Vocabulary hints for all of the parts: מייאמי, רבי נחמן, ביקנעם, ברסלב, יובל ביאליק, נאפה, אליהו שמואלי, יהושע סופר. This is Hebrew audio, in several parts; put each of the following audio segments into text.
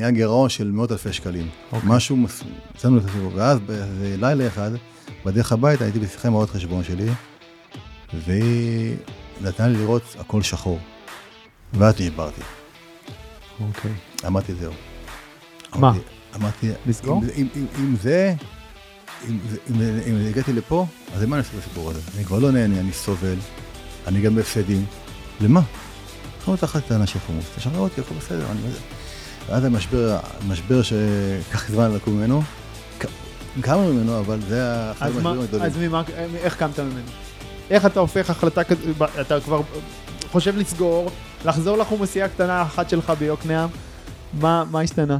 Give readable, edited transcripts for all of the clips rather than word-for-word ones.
היה גירעון של מאות אלפי שקלים. משהו, מצאנו את הסיבור. ואז לילה אחד, בדרך הביתה, הייתי בשיחה עם עוד חשבון שלי, והיא נתנה לי לראות הכל שחור. ואז נשברתי. אוקיי. אמרתי זהו. מה? אמרתי, אם הגעתי לפה, אז מה אני עושה בסיפור הזה? אני כבר לא נהנה, אני סובל, אני גם בהפסדים. למה? חמור תחת את האנשים חמוס, תשמע אותי, הכל בסדר, אני מזה. ואז המשבר שכך זמן לקום ממנו, קמנו ממנו, אבל זה אחד המשברים הגדולים. אז ממה, איך קמת ממנו? איך אתה הופך החלטה כזאת, אתה כבר חושב לסגור, לחזור לחומוסייה הקטנה אחת שלך ביקנעם, מה השתנה?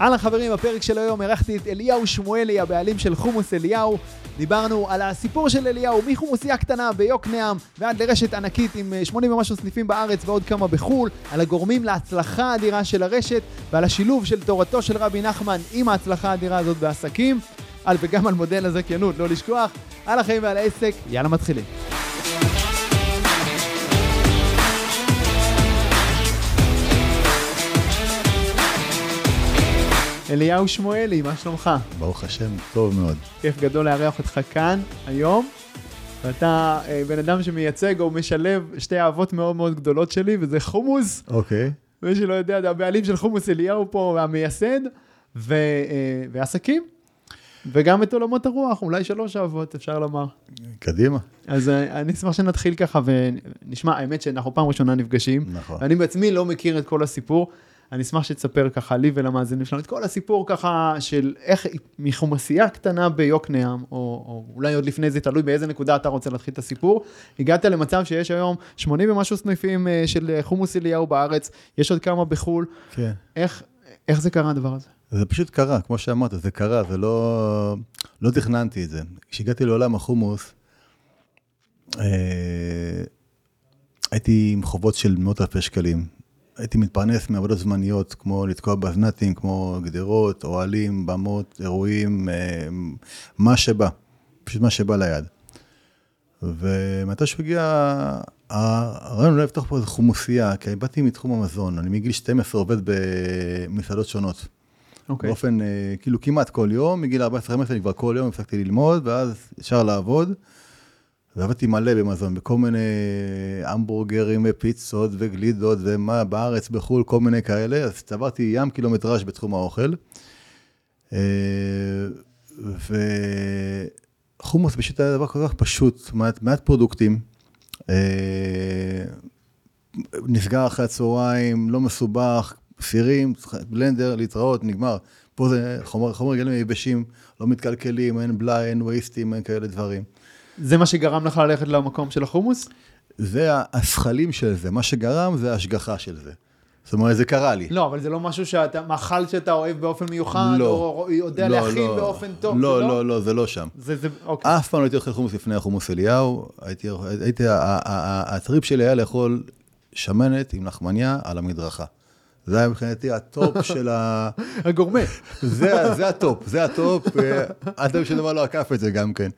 אהלן חברים, בפרק של היום ערכתי את אליהו שמואלי, הבעלים של חומוס אליהו. דיברנו על הסיפור של אליהו, מחומוסייה קטנה ביקנעם ועד לרשת ענקית עם 80 ומשהו סניפים בארץ ועוד כמה בחול, על הגורמים להצלחה האדירה של הרשת ועל השילוב של תורתו של רבי נחמן עם ההצלחה האדירה הזאת בעסקים, וגם על מודל הזכיינות, לא לשכוח, על החיים ועל העסק. יאללה מתחילים. אליהו שמואלי, מה שלומך? ברוך השם, טוב מאוד. כיף גדול להארח אותך כאן היום, ואתה בן אדם שמייצג או משלב שתי אהבות מאוד מאוד גדולות שלי, וזה חומוס. אוקיי. מי שלא יודע, זה הבעלים של חומוס אליהו פה, המייסד, ועסקים. וגם את עולמות הרוח, אולי 3 אהבות, אפשר לומר. קדימה. אז אני אשמח שנתחיל ככה ונשמע, האמת שאנחנו פעם ראשונה נפגשים. נכון. ואני בעצמי לא מכיר את כל הסיפור. אני אשמח שתספר ככה לי ולמאזינים שלנו את כל הסיפור ככה של איך מחומוסייה קטנה ביקנעם, או אולי עוד לפני זה, תלוי באיזה נקודה אתה רוצה להתחיל את הסיפור. הגעת למצב שיש היום 80 ומשהו סניפים של חומוס אליהו בארץ, יש עוד כמה בחול. כן. איך זה קרה הדבר הזה? זה פשוט קרה, כמו שאמרת, זה קרה, זה לא תכננתי את זה. כשהגעתי לעולם החומוס, הייתי עם חובות של מאות אלפי שקלים. הייתי מתפרנס מעבודות זמניות, כמו לתקוע בזנתים, כמו גדרות, אוהלים, במות, אירועים, מה שבא, פשוט מה שבא ליד. ומתי שהגיע, הרעיון אולי לפתוח פה איזו חומוסייה, כי אני באתי מתחום המזון, אני מגיל 12 עובד במסעדות שונות. באופן, כאילו כמעט כל יום, מגיל 14-15 אני כבר כל יום הפסקתי ללמוד, ואז אפשר לעבוד, ועבדתי מלא במזון, בכל מיני המבורגרים ופיצות וגלידות ומה בארץ, בחול, כל מיני כאלה, אז צברתי ים קילומטרש בתחום האוכל, וחומוס פשוט היה דבר כל כך פשוט, מעט פרודוקטים, נסגר אחרי הצהריים, לא מסובך, סירים, בלנדר, להתראות, נגמר. פה זה חומר גלם יבשים, לא מתקלקלים, אין בלי, אין וויסטים, אין כאלה דברים. זה מה שגרם לך ללכת למקום של החומוס? זה השכלים של זה, מה שגרם זה ההשגחה של זה. זאת אומרת, זה קרה לי. לא, אבל זה לא משהו שאתה, מאכל שאתה אוהב באופן מיוחד, לא, או יודע לא, להכין לא, באופן טוב. לא, לא, לא, לא, זה לא שם. זה, אוקיי. אף פעם לא הייתי אוכל חומוס לפני החומוס אליהו, הטריפ שלי היה לאכול שמנת עם נחמניה על המדרכה. זה היה מבחינתי הטופ של הגורמה. זה הטופ, זה הטופ. אדם שדבר לא עקף את זה גם כן.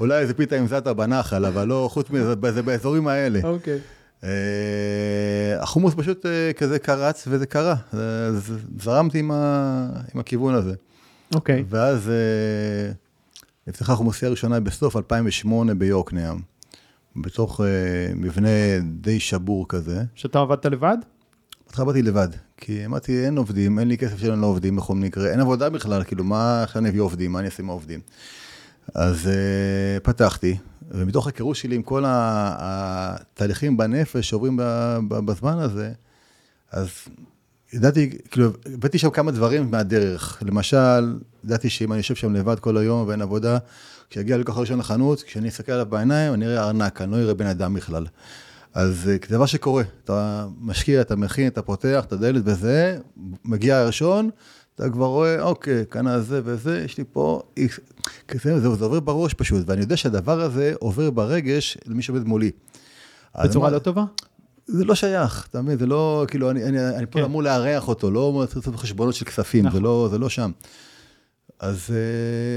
אולי איזה פיתה עם זאטה בנחל, אבל לא, חוץ מזה באזורים האלה. אוקיי. החומוס פשוט כזה קרץ וזה קרה. זרמתי עם הכיוון הזה. אוקיי. ואז נפתחה החומוסייה הראשונה בסוף 2008 ביקנעם. בתוך מבנה די שבור כזה. שאתה עבדת לבד? בתחילה באתי לבד, כי אמרתי, אין עובדים, אין לי כסף שלנו לא עובדים, בכל נקרה, אין עבודה בכלל, כאילו, מה עכשיו נביא עובדים, מה אני אעשה עם העובדים? אז פתחתי, ומתוך הקירוש שלי עם כל התהליכים בנפש שעוברים בזמן הזה, אז ידעתי, כאילו, הבאתי שם כמה דברים מהדרך, למשל, ידעתי שאם אני יושב שם לבד כל היום ואין עבודה, כשהגיע הלקוח הראשון לחנות, כשאני אסתכל עליו בעיניים, אני אראה ארנק, אני לא אראה בן אדם בכלל. אז כדבר שקורה, אתה משקיע, אתה מכין, אתה פותח, אתה דלת וזה, מגיע הראשון, אתה כבר רואה, אוקיי, כאן הזה וזה, יש לי פה, זה עובר בראש פשוט, ואני יודע שהדבר הזה עובר ברגש למי שעובד מולי. בצורה לא טובה? זה לא שייך, אתה מבין, זה לא, כאילו, אני פה אמור להריח אותו, לא צריך לעשות חשבונות של כספים, זה לא שם. אז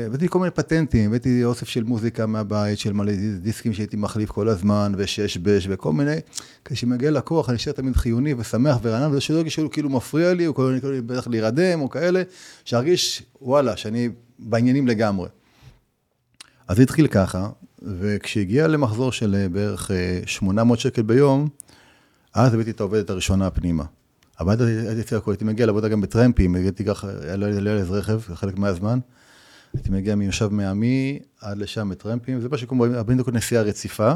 הבאתי כל מיני פטנטים, הבאתי אוסף של מוזיקה מהבית, של מלא דיסקים שהייתי מחליף כל הזמן, ושש-בש וכל מיני, כשמגיע לקוח אני נשאר תמיד חיוני ושמח ורענן, וזה שלא ירגיש שהוא כאילו מפריע לי, הוא כאילו בטח להירדם או כאלה, שהרגיש וואלה, שאני בעניינים לגמרי. אז זה התחיל ככה, וכשהגיע למחזור של בערך 800 שקל ביום, אז הבאתי את העובדת הראשונה הפנימה. עבדת, הייתי מגיע לעבודה גם בטרמפים, הייתי ככה, לא היה לזה רכב, חלק מהזמן, הייתי מגיע מיושב מייאמי עד לשם בטרמפים, זה מה שקוראים, הבן דוקות נסיעה רציפה,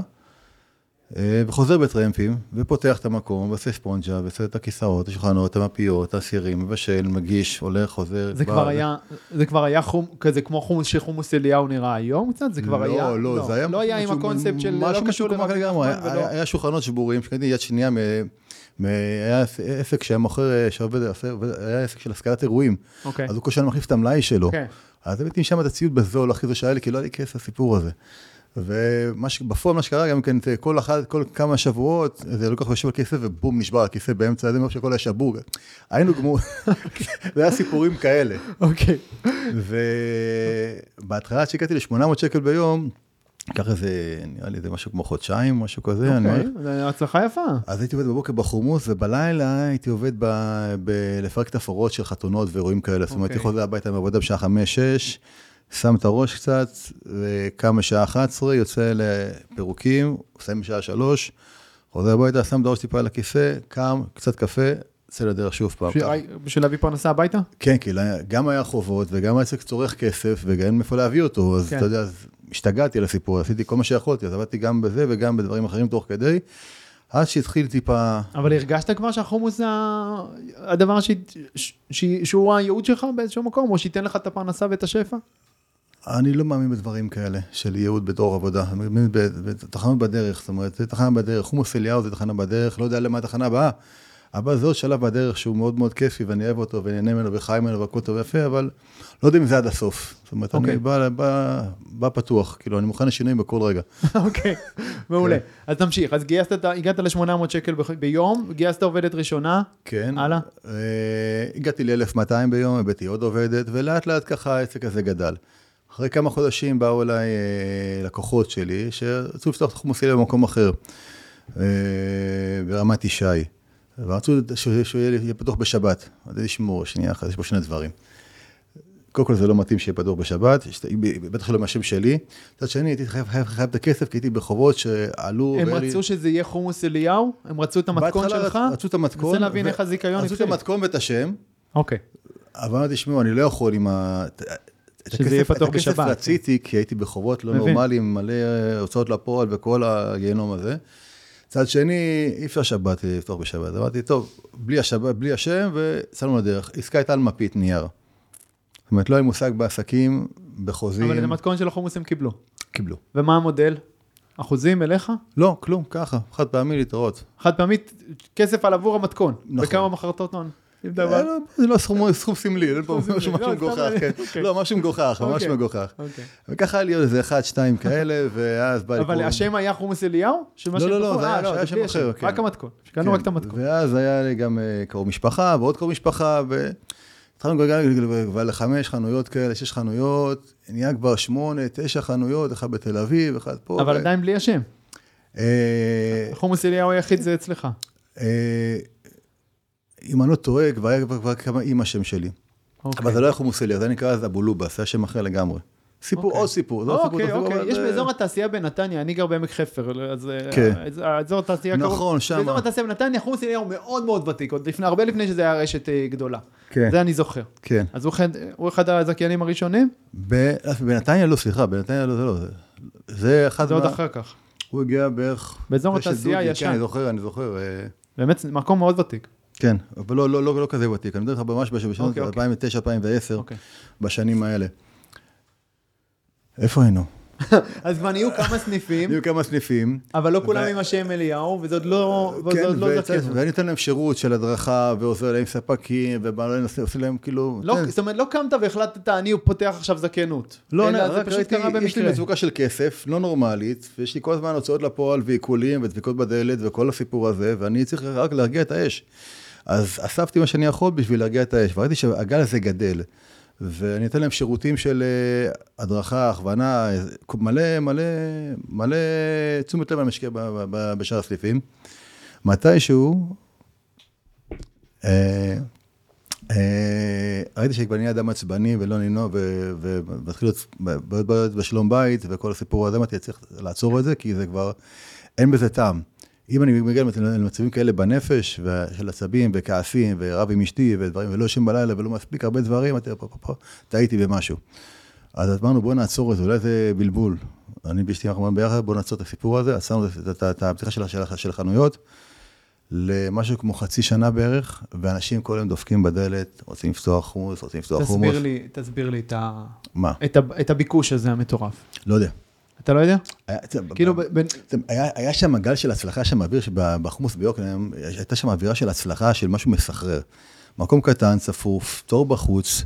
וחוזר בטרמפים, ופותח את המקום, ועושה ספונג'ה, ועושה את הכיסאות, השולחנות, את המפיות, הסירים, מבשל, מגיש, הולך, חוזר. זה כבר היה חום, כזה כמו חומוס שחומוס אליהו נראה היום קצת? זה כבר היה? לא, לא, זה היה... לא היה עם הקונספט של... משהו משוקמק לגמרי, היה שולחנות שבורים, שקניתי יד שנייה היה עסק שהיה מוכר, היה עסק של השכלת אירועים, אז הוא קושן מחליף את המלאי שלו, אז הבאתי משם את הציוד בזול, אחרי זה שהיה לי, כי לא היה לי כס הסיפור הזה, ובפועל מה שקרה גם כן, כל אחת, כל כמה שבועות, זה לוקח ויושב על כיסא, ובום, נשבר על כיסא באמצע, זה מה שכל היה שבור, היינו גמור, זה היה סיפורים כאלה, ובהתחלה עד שהגעתי ל-800 שקל ביום, ככה זה, נראה לי, זה משהו כמו חודשיים, משהו כזה. אוקיי, זה הצלחה יפה. אז הייתי עובד בבוקר בחומוס, ובלילה הייתי עובד לפרק תפאורות של חתונות ואירועים כאלה. זאת אומרת, הייתי חוזר הביתה מעבודה בשעה 5-6, שם את הראש קצת, וקם בשעה 11, יוצא לפירוקים, עושה בשעה 3, חוזר הביתה, שם את הראש טיפה על הכיסא, קם, קצת קפה, יוצא לדרך שוב פעם. בשביל להביא פרנסה הביתה? כן, כי גם היה חובות, וגם העסק צורך כסף, וגם איפה להביא אותו, אז אתה יודע, השתגעתי על הסיפור, עשיתי כל מה שיכולתי, אז עבדתי גם בזה וגם בדברים אחרים תוך כדי, עד שהתחיל טיפה... אבל הרגשת כבר שהחומוס זה הדבר שהוא הייעוד שלך באיזשהו מקום, או שייתן לך את הפרנסה ואת השפע? אני לא מאמין בדברים כאלה, של ייעוד בתור עבודה, תחנה בדרך, זאת אומרת, זה תחנה בדרך, חומוס אליהו זה תחנה בדרך, לא יודע למה התחנה הבאה, אבל זה עוד שלב בדרך שהוא מאוד מאוד כיפי, ואני אוהב אותו, ואני נהנה ממנו, וחי ממנו, והכל טוב ויפה, אבל לא יודע אם זה עד הסוף. זאת אומרת, אני בא פתוח, כאילו, אני מוכן לשינויים בכל רגע. אוקיי, מעולה. אז תמשיך, אז הגעת ל-800 שקל ביום, גייסת עובדת ראשונה. כן. הלאה. הגעתי ל-1200 ביום, הבאתי עוד עובדת, ולאט לאט ככה העסק הזה גדל. אחרי כמה חודשים באו אליי לקוחות שלי, שרצו לפתוח חומוס אליהו במקום אחר, ברמת ישי. ורצו שהוא יהיה פתוח בשבת. אז תשמעו, שנייה אחת, יש פה שני דברים. קודם כל זה לא מתאים שיהיה פתוח בשבת, בטח לא מהשם שלי. זאת שאני הייתי חייב את הכסף, כי הייתי בחובות שעלו... הם רצו שזה יהיה חומוס אליהו? הם רצו את המתכון שלך? רצו את המתכון. רוצה להבין איך הזיכיון התחיל. רצו את המתכון ואת השם. אוקיי. אבל תשמעו, אני לא יכול עם ה... שזה יהיה פתוח בשבת. את הכסף רציתי, כי הייתי בחובות לא נורמליים, מלא הוצאות לפועל וכל הגיהנום הזה. צד שני, אי אפשר שבת לפתוח בשבת. אמרתי, טוב, בלי השם, וצלנו לדרך. עסקה הייתה על מפית נייר. זאת אומרת, לא היה מושג בעסקים, בחוזים. אבל את המתכון של החומוס הם קיבלו. קיבלו. ומה המודל? אחוזים אליך? לא, כלום, ככה. חד פעמי להתראות. חד פעמית, כסף על עבור המתכון. נכון. וכמה מחרטות נון. זה לא סכום סמלי, זה לא משהו מגוחך, לא, משהו מגוחך, ממש מגוחך. וככה היה לי איזה אחד, שתיים כאלה, ואז בא לי... אבל השם היה חומוס אליהו? לא, לא, לא, זה היה שם אחר. רק המתכון, שקנו רק את המתכון. ואז היה לי גם קרוב משפחה, ועוד קרוב משפחה, התחלנו כבר לחמש חנויות כאלה, שש חנויות, נהיה כבר 8-9 חנויות, אחד בתל אביב, אחד פה. אבל עדיין בלי השם. חומוס אליהו היחיד זה אצלך. אם אני לא טועה, כבר היה כמה עם השם שלי. אבל זה לא היה חומוס אליהו, זה נקרא אז אבו לובס, זה השם אחר לגמרי. סיפור, עוד סיפור. אוקיי. יש באזור התעשייה בנתניה, אני גר בעמק חפר, אז האזור התעשייה... נכון, שם. באזור התעשייה בנתניה, חומוס אליהו מאוד מאוד ותיק, עוד הרבה לפני שזה היה רשת גדולה. זה אני זוכר. כן. אז הוא אחד הזכיינים הראשונים? בנתניה לא, סליחה, בנתניה לא, זה לא. זה אחד מה... זה עוד אחר כך. הוא הגיע בערך... באזור התעשייה ישן. אני זוכר. באמת מקום מאוד ותיק. כן, אבל לא, לא, לא, לא כזה ותיק. אני מדבר לך ממש בשנות 2009, 2010, בשנים האלה. איפה היינו? אז כבר נהיו כמה סניפים. נהיו כמה סניפים. אבל לא כולם עם השם אליהו, וזה עוד לא... כן, ואני אתן להם שירות של הדרכה, ועוזר להם ספקים, ועושה להם כאילו... זאת אומרת, לא קמת והחלטת, אני פותח עכשיו זקנות. לא, רק ראיתי, יש לי מצוקה של כסף, לא נורמלית, ויש לי כל הזמן הוצאות לפועל, ועיקולים, ודפיקות בדלת, וכל הסיפור הזה, ואני צריך רק להרגיע את האש. אז אספתי מה שאני יכול בשביל להרגיע את האש, וראיתי שהגל הזה גדל, ואני אתן להם שירותים של הדרכה, הכוונה, מלא, מלא, מלא תשומת לב המשקיע בשאר הסליפים. מתישהו, ראיתי שכבר נהיה אדם עצבני ולא נינו, והתחיל להיות בשלום בית, וכל הסיפור הזה, אמרתי, צריך לעצור את זה, כי זה כבר, אין בזה טעם. אם אני מגיע למצבים כאלה בנפש, של עצבים וכעסים, ורב עם אשתי ודברים, ולא ישן בלילה, ולא מספיק הרבה דברים, טעיתי במשהו. אז אמרנו, בוא נעצור את זה, אולי זה בלבול. אני ואשתי אנחנו אומרים ביחד, בוא נעצור את הסיפור הזה, עצרנו את הפתיחה של החנויות, למשהו כמו חצי שנה בערך, ואנשים כל יום דופקים בדלת, רוצים לפתוח חומוס, רוצים לפתוח חומוס. תסביר לי את הביקוש הזה המטורף. לא יודע. אתה לא יודע? היה שם מעגל של הצלחה, שם אוויר, שבחומוס ביוקנעם, הייתה שם אווירה של הצלחה, של משהו מסחרר. מקום קטן, צפוף, תור בחוץ,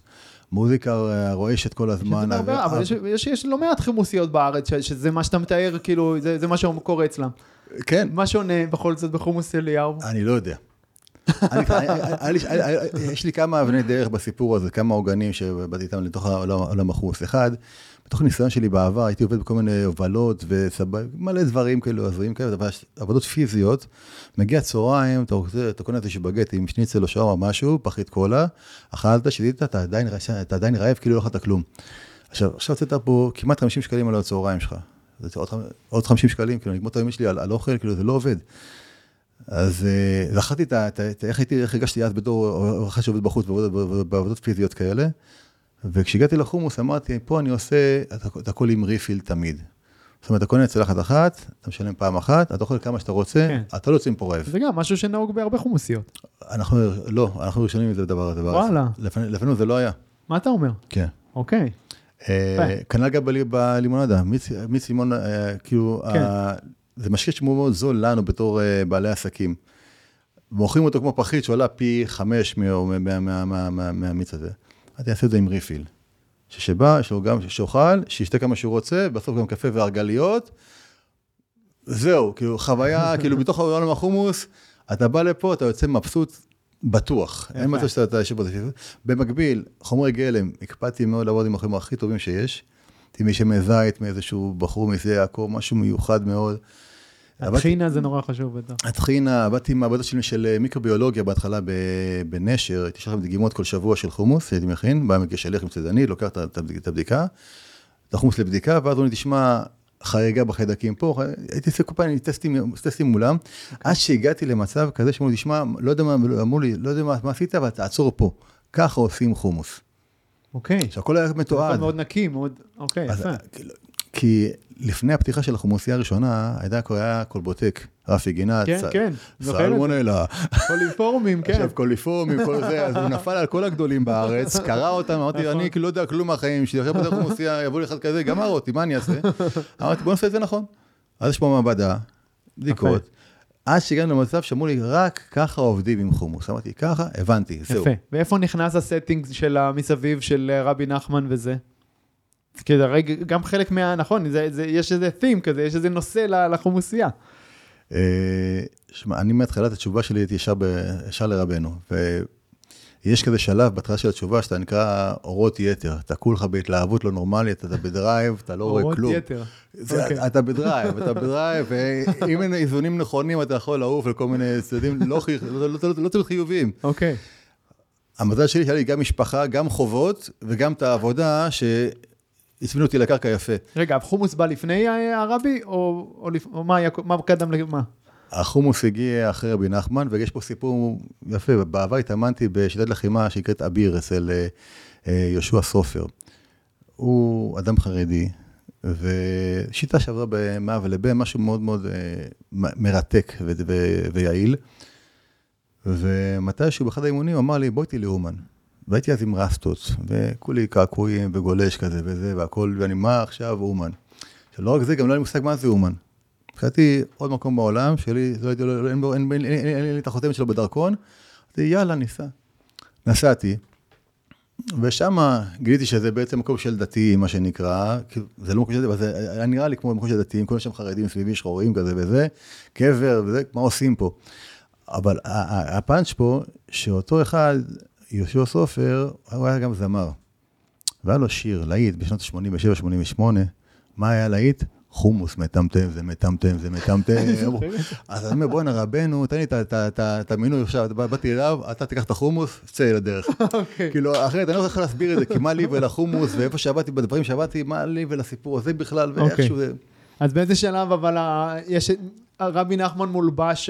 מוזיקה רועשת כל הזמן. אבל יש לא מעט חומוסיות בארץ, שזה מה שאתה מתאר, כאילו, זה מה שקורה אצלם. כן. מה שונה בכל זאת בחומוס אליהו? אני לא יודע. יש לי כמה אבני דרך בסיפור הזה, כמה עוגנים שבאתי איתם לתוך העולם החומוס. אחד, בתוך ניסיון שלי בעבר, הייתי עובד בכל מיני הובלות ומלא דברים כאלו, עזרים כאלה, עבודות פיזיות. מגיע צהריים, אתה קונה את זה שבגט עם שניצל או שער או משהו, פחית קולה, אכלת, שתית, אתה עדיין רעב, כאילו לא אכלת כלום. עכשיו צאת פה כמעט 50 שקלים על הצהריים שלך. עוד 50 שקלים, כאילו, נגמות הימים שלי על אוכל, כאילו, זה לא עובד. אז זכרתי איך הגשתי אז בתור אחד שעובד בחוץ בעבודות פיזיות כאלה, וכשהגעתי לחומוס, אמרתי, פה אני עושה את הכל עם ריפיל תמיד. זאת אומרת, אתה קונה צלחת אחת, אתה משלם פעם אחת, אתה אוכל כמה שאתה רוצה, אתה לא יוצא פה רעב. זה גם משהו שנהוג בהרבה חומוסיות. אנחנו ראשונים מזה בדבר הזה. וואלה. לפנינו זה לא היה. מה אתה אומר? כן. אוקיי. כנ"ל גם בלימונדה, מיץ לימון, כאילו, זה משקה שמאוד מאוד זול לנו בתור בעלי עסקים. מוכרים אותו כמו פחית שעולה פי 5 מהמיץ הזה. אתה יעשה את זה עם ריפיל. ששבא, שהוא גם שאוכל, שישתה כמה שהוא רוצה, בסוף גם קפה והרגליות. זהו, כאילו חוויה, כאילו בתוך העולם החומוס, אתה בא לפה, אתה יוצא מבסוט בטוח. אין מצב שאתה יושב בזה. במקביל, חומרי גלם, הקפדתי מאוד לעבוד עם החומרים הכי טובים שיש. תמיד שמזית, מאיזשהו בחור מזה, עקור, משהו מיוחד מאוד. התחינה זה נורא חשוב בטח. התחינה, עבדתי עם מעבדה של מיקרוביולוגיה בהתחלה בנשר, הייתי שלח דגימות כל שבוע של חומוס, הייתי מכין, בא מגיש אליך עם צדנית, לוקח את הבדיקה, את החומוס לבדיקה, ואז הוא נתשמע חריגה בחיידקים פה, הייתי עושה קופה, אני טסטים מולם, עד שהגעתי למצב כזה שאומרו לי, תשמע, לא יודע מה, אמרו לי, לא יודע מה עשית, אבל תעצור פה, ככה עושים חומוס. אוקיי. שהכל היה מתועד. מאוד נקי, מאוד, אוקיי, יפה. כי לפני הפתיחה של החומוסייה הראשונה, היה קולבוטק, רפי גינת, סלמונלה. קוליפורמים, כן. עכשיו קוליפורמים, כל זה, אז הוא נפל על כל הגדולים בארץ, קרא אותם, אמרתי, אני לא יודע כלום מהחיים, שדרכי פתח חומוסייה, יבוא לי אחד כזה, גמר אותי, מה אני אעשה? אמרתי, בוא נעשה את זה נכון. אז יש פה מעבדה, בדיקות. אז שהגענו למצב, שמעו לי, רק ככה עובדים עם חומוס. אמרתי, ככה, הבנתי, זהו. יפה. ואיפה נכנס הסטינג של המסביב של רבי נחמן וזה? כי הרי גם חלק מה, נכון, יש איזה theme כזה, יש איזה נושא לחומוסייה. שמע, אני מהתחילת התשובה שלי הייתי ישר לרבנו, ויש כזה שלב בהתחלה של התשובה שאתה נקרא אורות יתר, אתה כולך בהתלהבות לא נורמלית, אתה בדרייב, אתה לא רואה כלום. אורות יתר. אתה בדרייב, ואם אין איזונים נכונים אתה יכול לעוף לכל מיני צדדים לא תמיד חיוביים. אוקיי. המזל שלי שהיה לי גם משפחה, גם חובות, וגם את העבודה ש... הסבינו אותי לקרקע יפה. רגע, החומוס בא לפני הרבי, או מה קדם למה? החומוס הגיע אחרי רבי נחמן, ויש פה סיפור יפה. בעבר התאמנתי בשיטת לחימה שנקראת אביר אצל יהושע סופר. הוא אדם חרדי, ושיטה שעברה במאה ולבן, משהו מאוד מאוד מרתק ויעיל. ומתי שהוא באחד האימונים אמר לי, בוא איתי לאומן. והייתי אז עם רסטות, וכולי קעקועים וגולש כזה וזה, והכל, ואני מה עכשיו אומן. שלא רק זה, גם לא היה מושג מה זה אומן. חייתי עוד מקום בעולם, שלי, אין לי את החותמת שלו בדרכון, אז יאללה, ניסע. נסעתי, ושם גיליתי שזה בעצם מקום של דתיים, מה שנקרא, זה לא מקום של דתיים, אבל זה היה נראה לי כמו מקום של דתיים, כל שם חרדים, סביבי, שחורים כזה וזה, קבר וזה, מה עושים פה? אבל הפאנץ' פה, שאותו אחד, יהושע סופר, הוא היה גם זמר. והיה לו שיר להיט בשנות 87-88, מה היה להיט? חומוס, מטמטם, זה מטמטם, זה מטמטם. אז אני אומר, בואי נרבנו, תן לי את המינוי עכשיו, באתי אליו, אתה תיקח את החומוס, צא לדרך. כאילו, אחרת, אני לא יכול להסביר את זה, כי מה לי ולחומוס, ואיפה שעבדתי, בדברים שעבדתי, מה לי ולסיפור הזה בכלל, ואיכשהו זה... אז באיזה שלב, אבל יש... רבי נחמן מולבש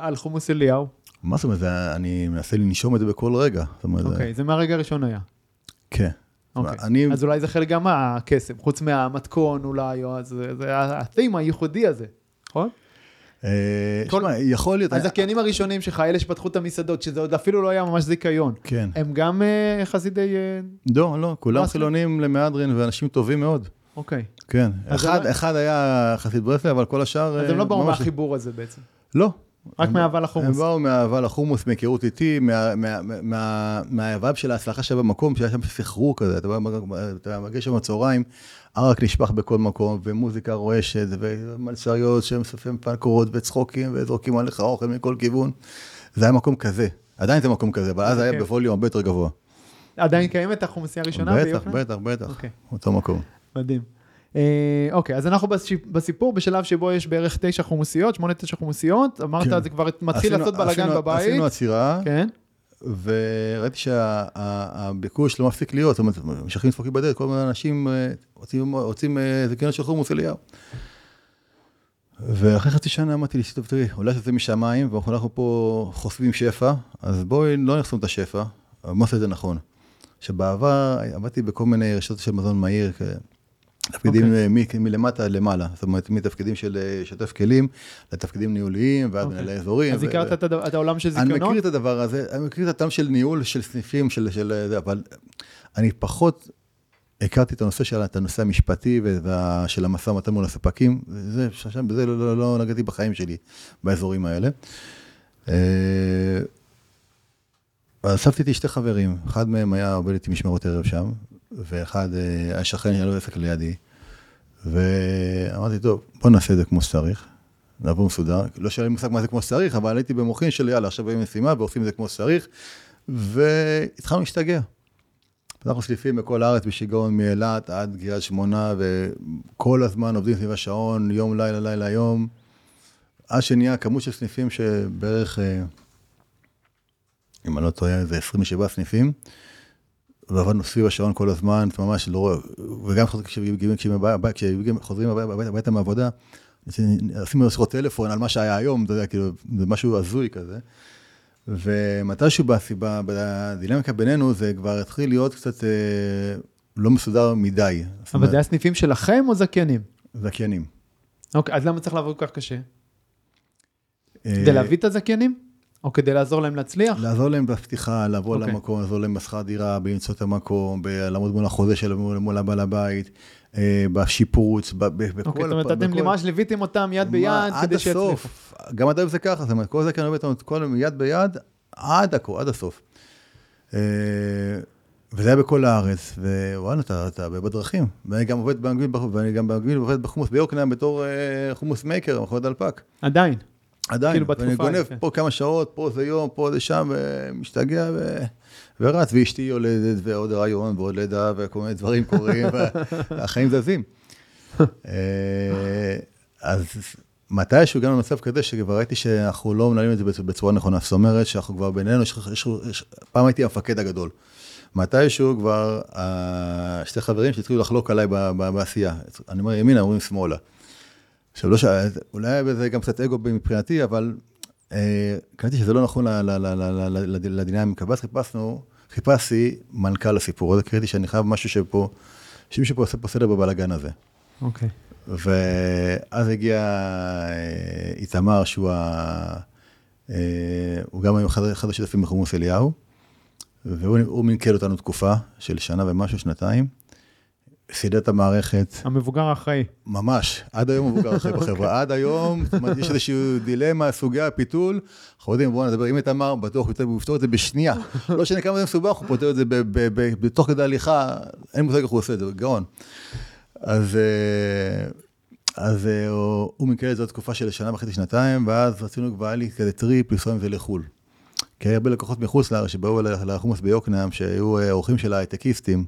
על חומוס אליהו. מה זאת אומרת, אני מנסה לנשום את זה בכל רגע. אוקיי, זה מהרגע הראשון היה. כן. אז אולי זה חלק גם מהקסם, חוץ מהמתכון אולי, זה התימה הייחודי הזה, נכון? יכול להיות. אז הקיינים הראשונים שלך, אלה שפתחו את המסעדות, שזה עוד אפילו לא היה ממש זיקיון, הם גם חסידי... לא, כולם חילונים למהדרין ואנשים טובים מאוד. אוקיי. כן, אחד היה חסיד ברסלב, אבל כל השאר... אז הם לא באו מהחיבור הזה בעצם. לא. רק מהאהבה לחומוס. הם באו מהאהבה לחומוס, מהיכרות איתי, מהאהבה של ההצלחה שבמקום, שהיה שם סחרור כזה, אתה מגיע שם הצהריים, ערק נשפך בכל מקום, ומוזיקה רועשת, ומלצריות שהם סופים פנקורות, וצחוקים, וזרוקים עליך אוכל מכל כיוון. זה היה מקום כזה. עדיין זה מקום כזה, אבל אז היה בווליום הרבה יותר גבוה. עדיין קיימת החומוסייה הראשונה? בטח. אותו מקום. מדהים. אוקיי, אז אנחנו בסיפור בשלב שבו יש בערך 8-9 חומוסיות, אמרת זה כבר מתחיל לעשות בלגן בבית. עשינו עצירה, וראיתי שהביקוש לא מפסיק להיות, משכים דפוקים בדלת, כל מיני אנשים רוצים זיקיונות של חומוס אליהו. ואחרי חצי שנה אמרתי לי, תראי, אולי שזה משמיים, ואנחנו פה חושבים שפע, אז בואי לא נחסום את השפע, אבל מה עושה את זה נכון? שבעבר עבדתי בכל מיני רשתות של מזון מהיר, תפקידים מלמטה למעלה, זאת אומרת, מתפקידים של שותף כלים, לתפקידים ניהוליים ועד מנהלי אזורים. אז הכרת את העולם של זיכיונות? אני מכיר את הדבר הזה, אני מכיר את העולם של ניהול, של סניפים, אבל אני פחות הכרתי את הנושא המשפטי של המשא ומתן מול הספקים, בזה לא נגעתי בחיים שלי, באזורים האלה. אספתי את שתי חברים, אחד מהם היה עובד איתי משמרות ערב שם, ואחד, השכן היה לו עסק לידי, ואמרתי, טוב, בוא נעשה את זה כמו שצריך, נעבור מסודר, לא שאלה לי מושג מה זה כמו שצריך, אבל הייתי במוחין של יאללה, עכשיו באים משימה, ועושים את זה כמו שצריך, והתחלנו להשתגע. אנחנו סליפים בכל הארץ בשיגעון מאילת עד קריית שמונה, וכל הזמן עובדים סביב השעון, יום, לילה, לילה, יום, עד שנהיה כמות של סניפים שבערך, אם אני לא טועה, זה 27 סניפים, ועבדנו סביב השעון כל הזמן, ממש לא רואה, וגם כשחוזרים הביתה מהעבודה, עשינו שיחות טלפון על מה שהיה היום, אתה יודע, כאילו, זה משהו הזוי כזה, ומתישהו בסיבה, בדינמיקה בינינו, זה כבר התחיל להיות קצת לא מסודר מדי. אבל זה הסניפים שלכם או זכיינים? זכיינים. אוקיי, אז למה צריך לעבוד כל כך קשה? כדי להביא את הזכיינים? או כדי לעזור להם להצליח? לעזור להם בפתיחה, לעבור למקום, לעזור להם בשכר דירה, בלמצוא את המקום, לעמוד מול החוזה שלהם, מול הבעל הבית, בשיפוץ, בכל... אוקיי, זאת אומרת, אתם ממש ליוויתם אותם יד ביד, כדי שיצליחו. עד הסוף, גם עדיין זה ככה, זאת אומרת, כל זה כאן עובד אותנו יד ביד, עד הסוף. וזה היה בכל הארץ, ווואלה, אתה בדרכים, ואני גם עובד באנגביל, ואני גם באנגביל עובד בחומוס ביקנעם, בתור חומוס מייקר, מחוות אלפק. עדיין. עדיין, ואני גונב פה כמה שעות, פה זה יום, פה זה שם, ומשתגע, ורץ, ואשתי יולדת, ועוד רעיון, ועוד לידה, וכל מיני דברים קורים, והחיים זזים. אז מתישהו גם במצב כזה, שכבר ראיתי שאנחנו לא מנהלים את זה בצורה נכונה, זאת אומרת שאנחנו כבר בינינו, פעם הייתי המפקד הגדול. מתישהו כבר, שתי חברים שהתחילו לחלוק עליי בעשייה, אני אומר ימינה, אומרים שמאלה. עכשיו, לא אולי זה גם קצת אגו מבחינתי, אבל קראתי שזה לא נכון לדינמיקה, ואז חיפשתי מנכ"ל הסיפור הזה, קראתי שאני חייב משהו שפה, שמישהו פה עושה פה סדר בבלגן הזה. אוקיי. ואז הגיע איתמר, שהוא גם היום אחד השותפים בחומוס אליהו, והוא מנכ"ל אותנו תקופה של שנה ומשהו, שנתיים, סידר את המערכת. המבוגר האחראי. ממש, עד היום המבוגר אחראי בחברה. עד היום, זאת אומרת, יש איזושהי דילמה, סוגי הפיתול, אנחנו יודעים, בואו נדבר עם איתמר, בטוח הוא יפתור את זה בשנייה. לא שאני כמה זה מסובך, הוא פותר את זה בתוך כדי הליכה, אין מושג איך הוא עושה את זה, גאון. אז הוא מכלל את זו התקופה של שנה וחצי שנתיים, ואז רצינו כבר היה לי כזה טריפ, לנסוע עם זה לחול. כי הרבה לקוחות מחוץ לארץ שבאו לחומוס ביוקנעם, שהיו אורחים של ההייטקיסטים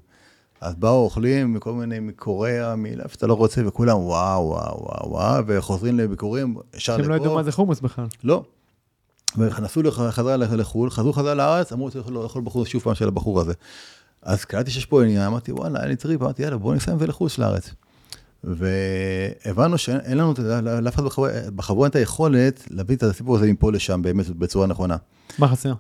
אז באו אוכלים מכל מיני מקוריאה, מילה שאתה לא רוצה, וכולם וואו, וואו, וואו, וואו, וחוזרים לביקורים, ישר לפה. אתם לא ידעו מה זה חומוס בכלל. לא. ונסו לחזרה לחול, חזרו חזרה לארץ, אמרו, צריך לאכול בחוץ שוב פעם של הבחור הזה. אז קלטתי שיש פה עניין, אמרתי, וואלה, אין לי טריפ, אמרתי, יאללה, בואו נסיים ולחוץ לארץ. והבנו שאין לנו, לאף אחד בחבורה אין את היכולת להביא את הסיפור הזה מפה לשם, באמת, בצורה נכונה. מה חסר?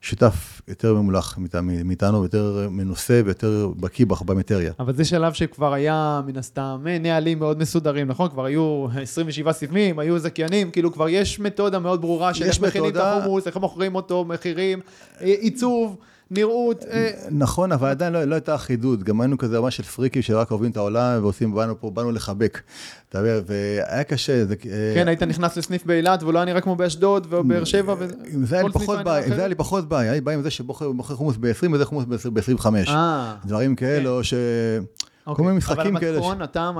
שותף יותר ממולח מאיתנו, יותר מנוסה ויותר בקיא במטריה. אבל זה שלב שכבר היה מן הסתם נהלים מאוד מסודרים, נכון? כבר היו 27 ספמים, היו זכיינים, כאילו כבר יש מתודה מאוד ברורה של איך מכינים את החומוס, איך מוכרים אותו, מחירים, עיצוב, נראות. נכון, אבל עדיין לא הייתה אחידות, גם היינו כזה רמה של פריקים שרק אוהבים את העולם ועושים, באנו פה, באנו לחבק. והיה קשה. כן, היית נכנס לסניף באילת, ולא נראה כמו באשדוד, ובאר שבע, וזה היה לי פחות בעיה, היה לי בעיה עם זה שמוכר חומוס ב-20, וזה חומוס ב-25. דברים כאלו ש... כל מיני משחקים כאלה. אבל המתכון, הטעם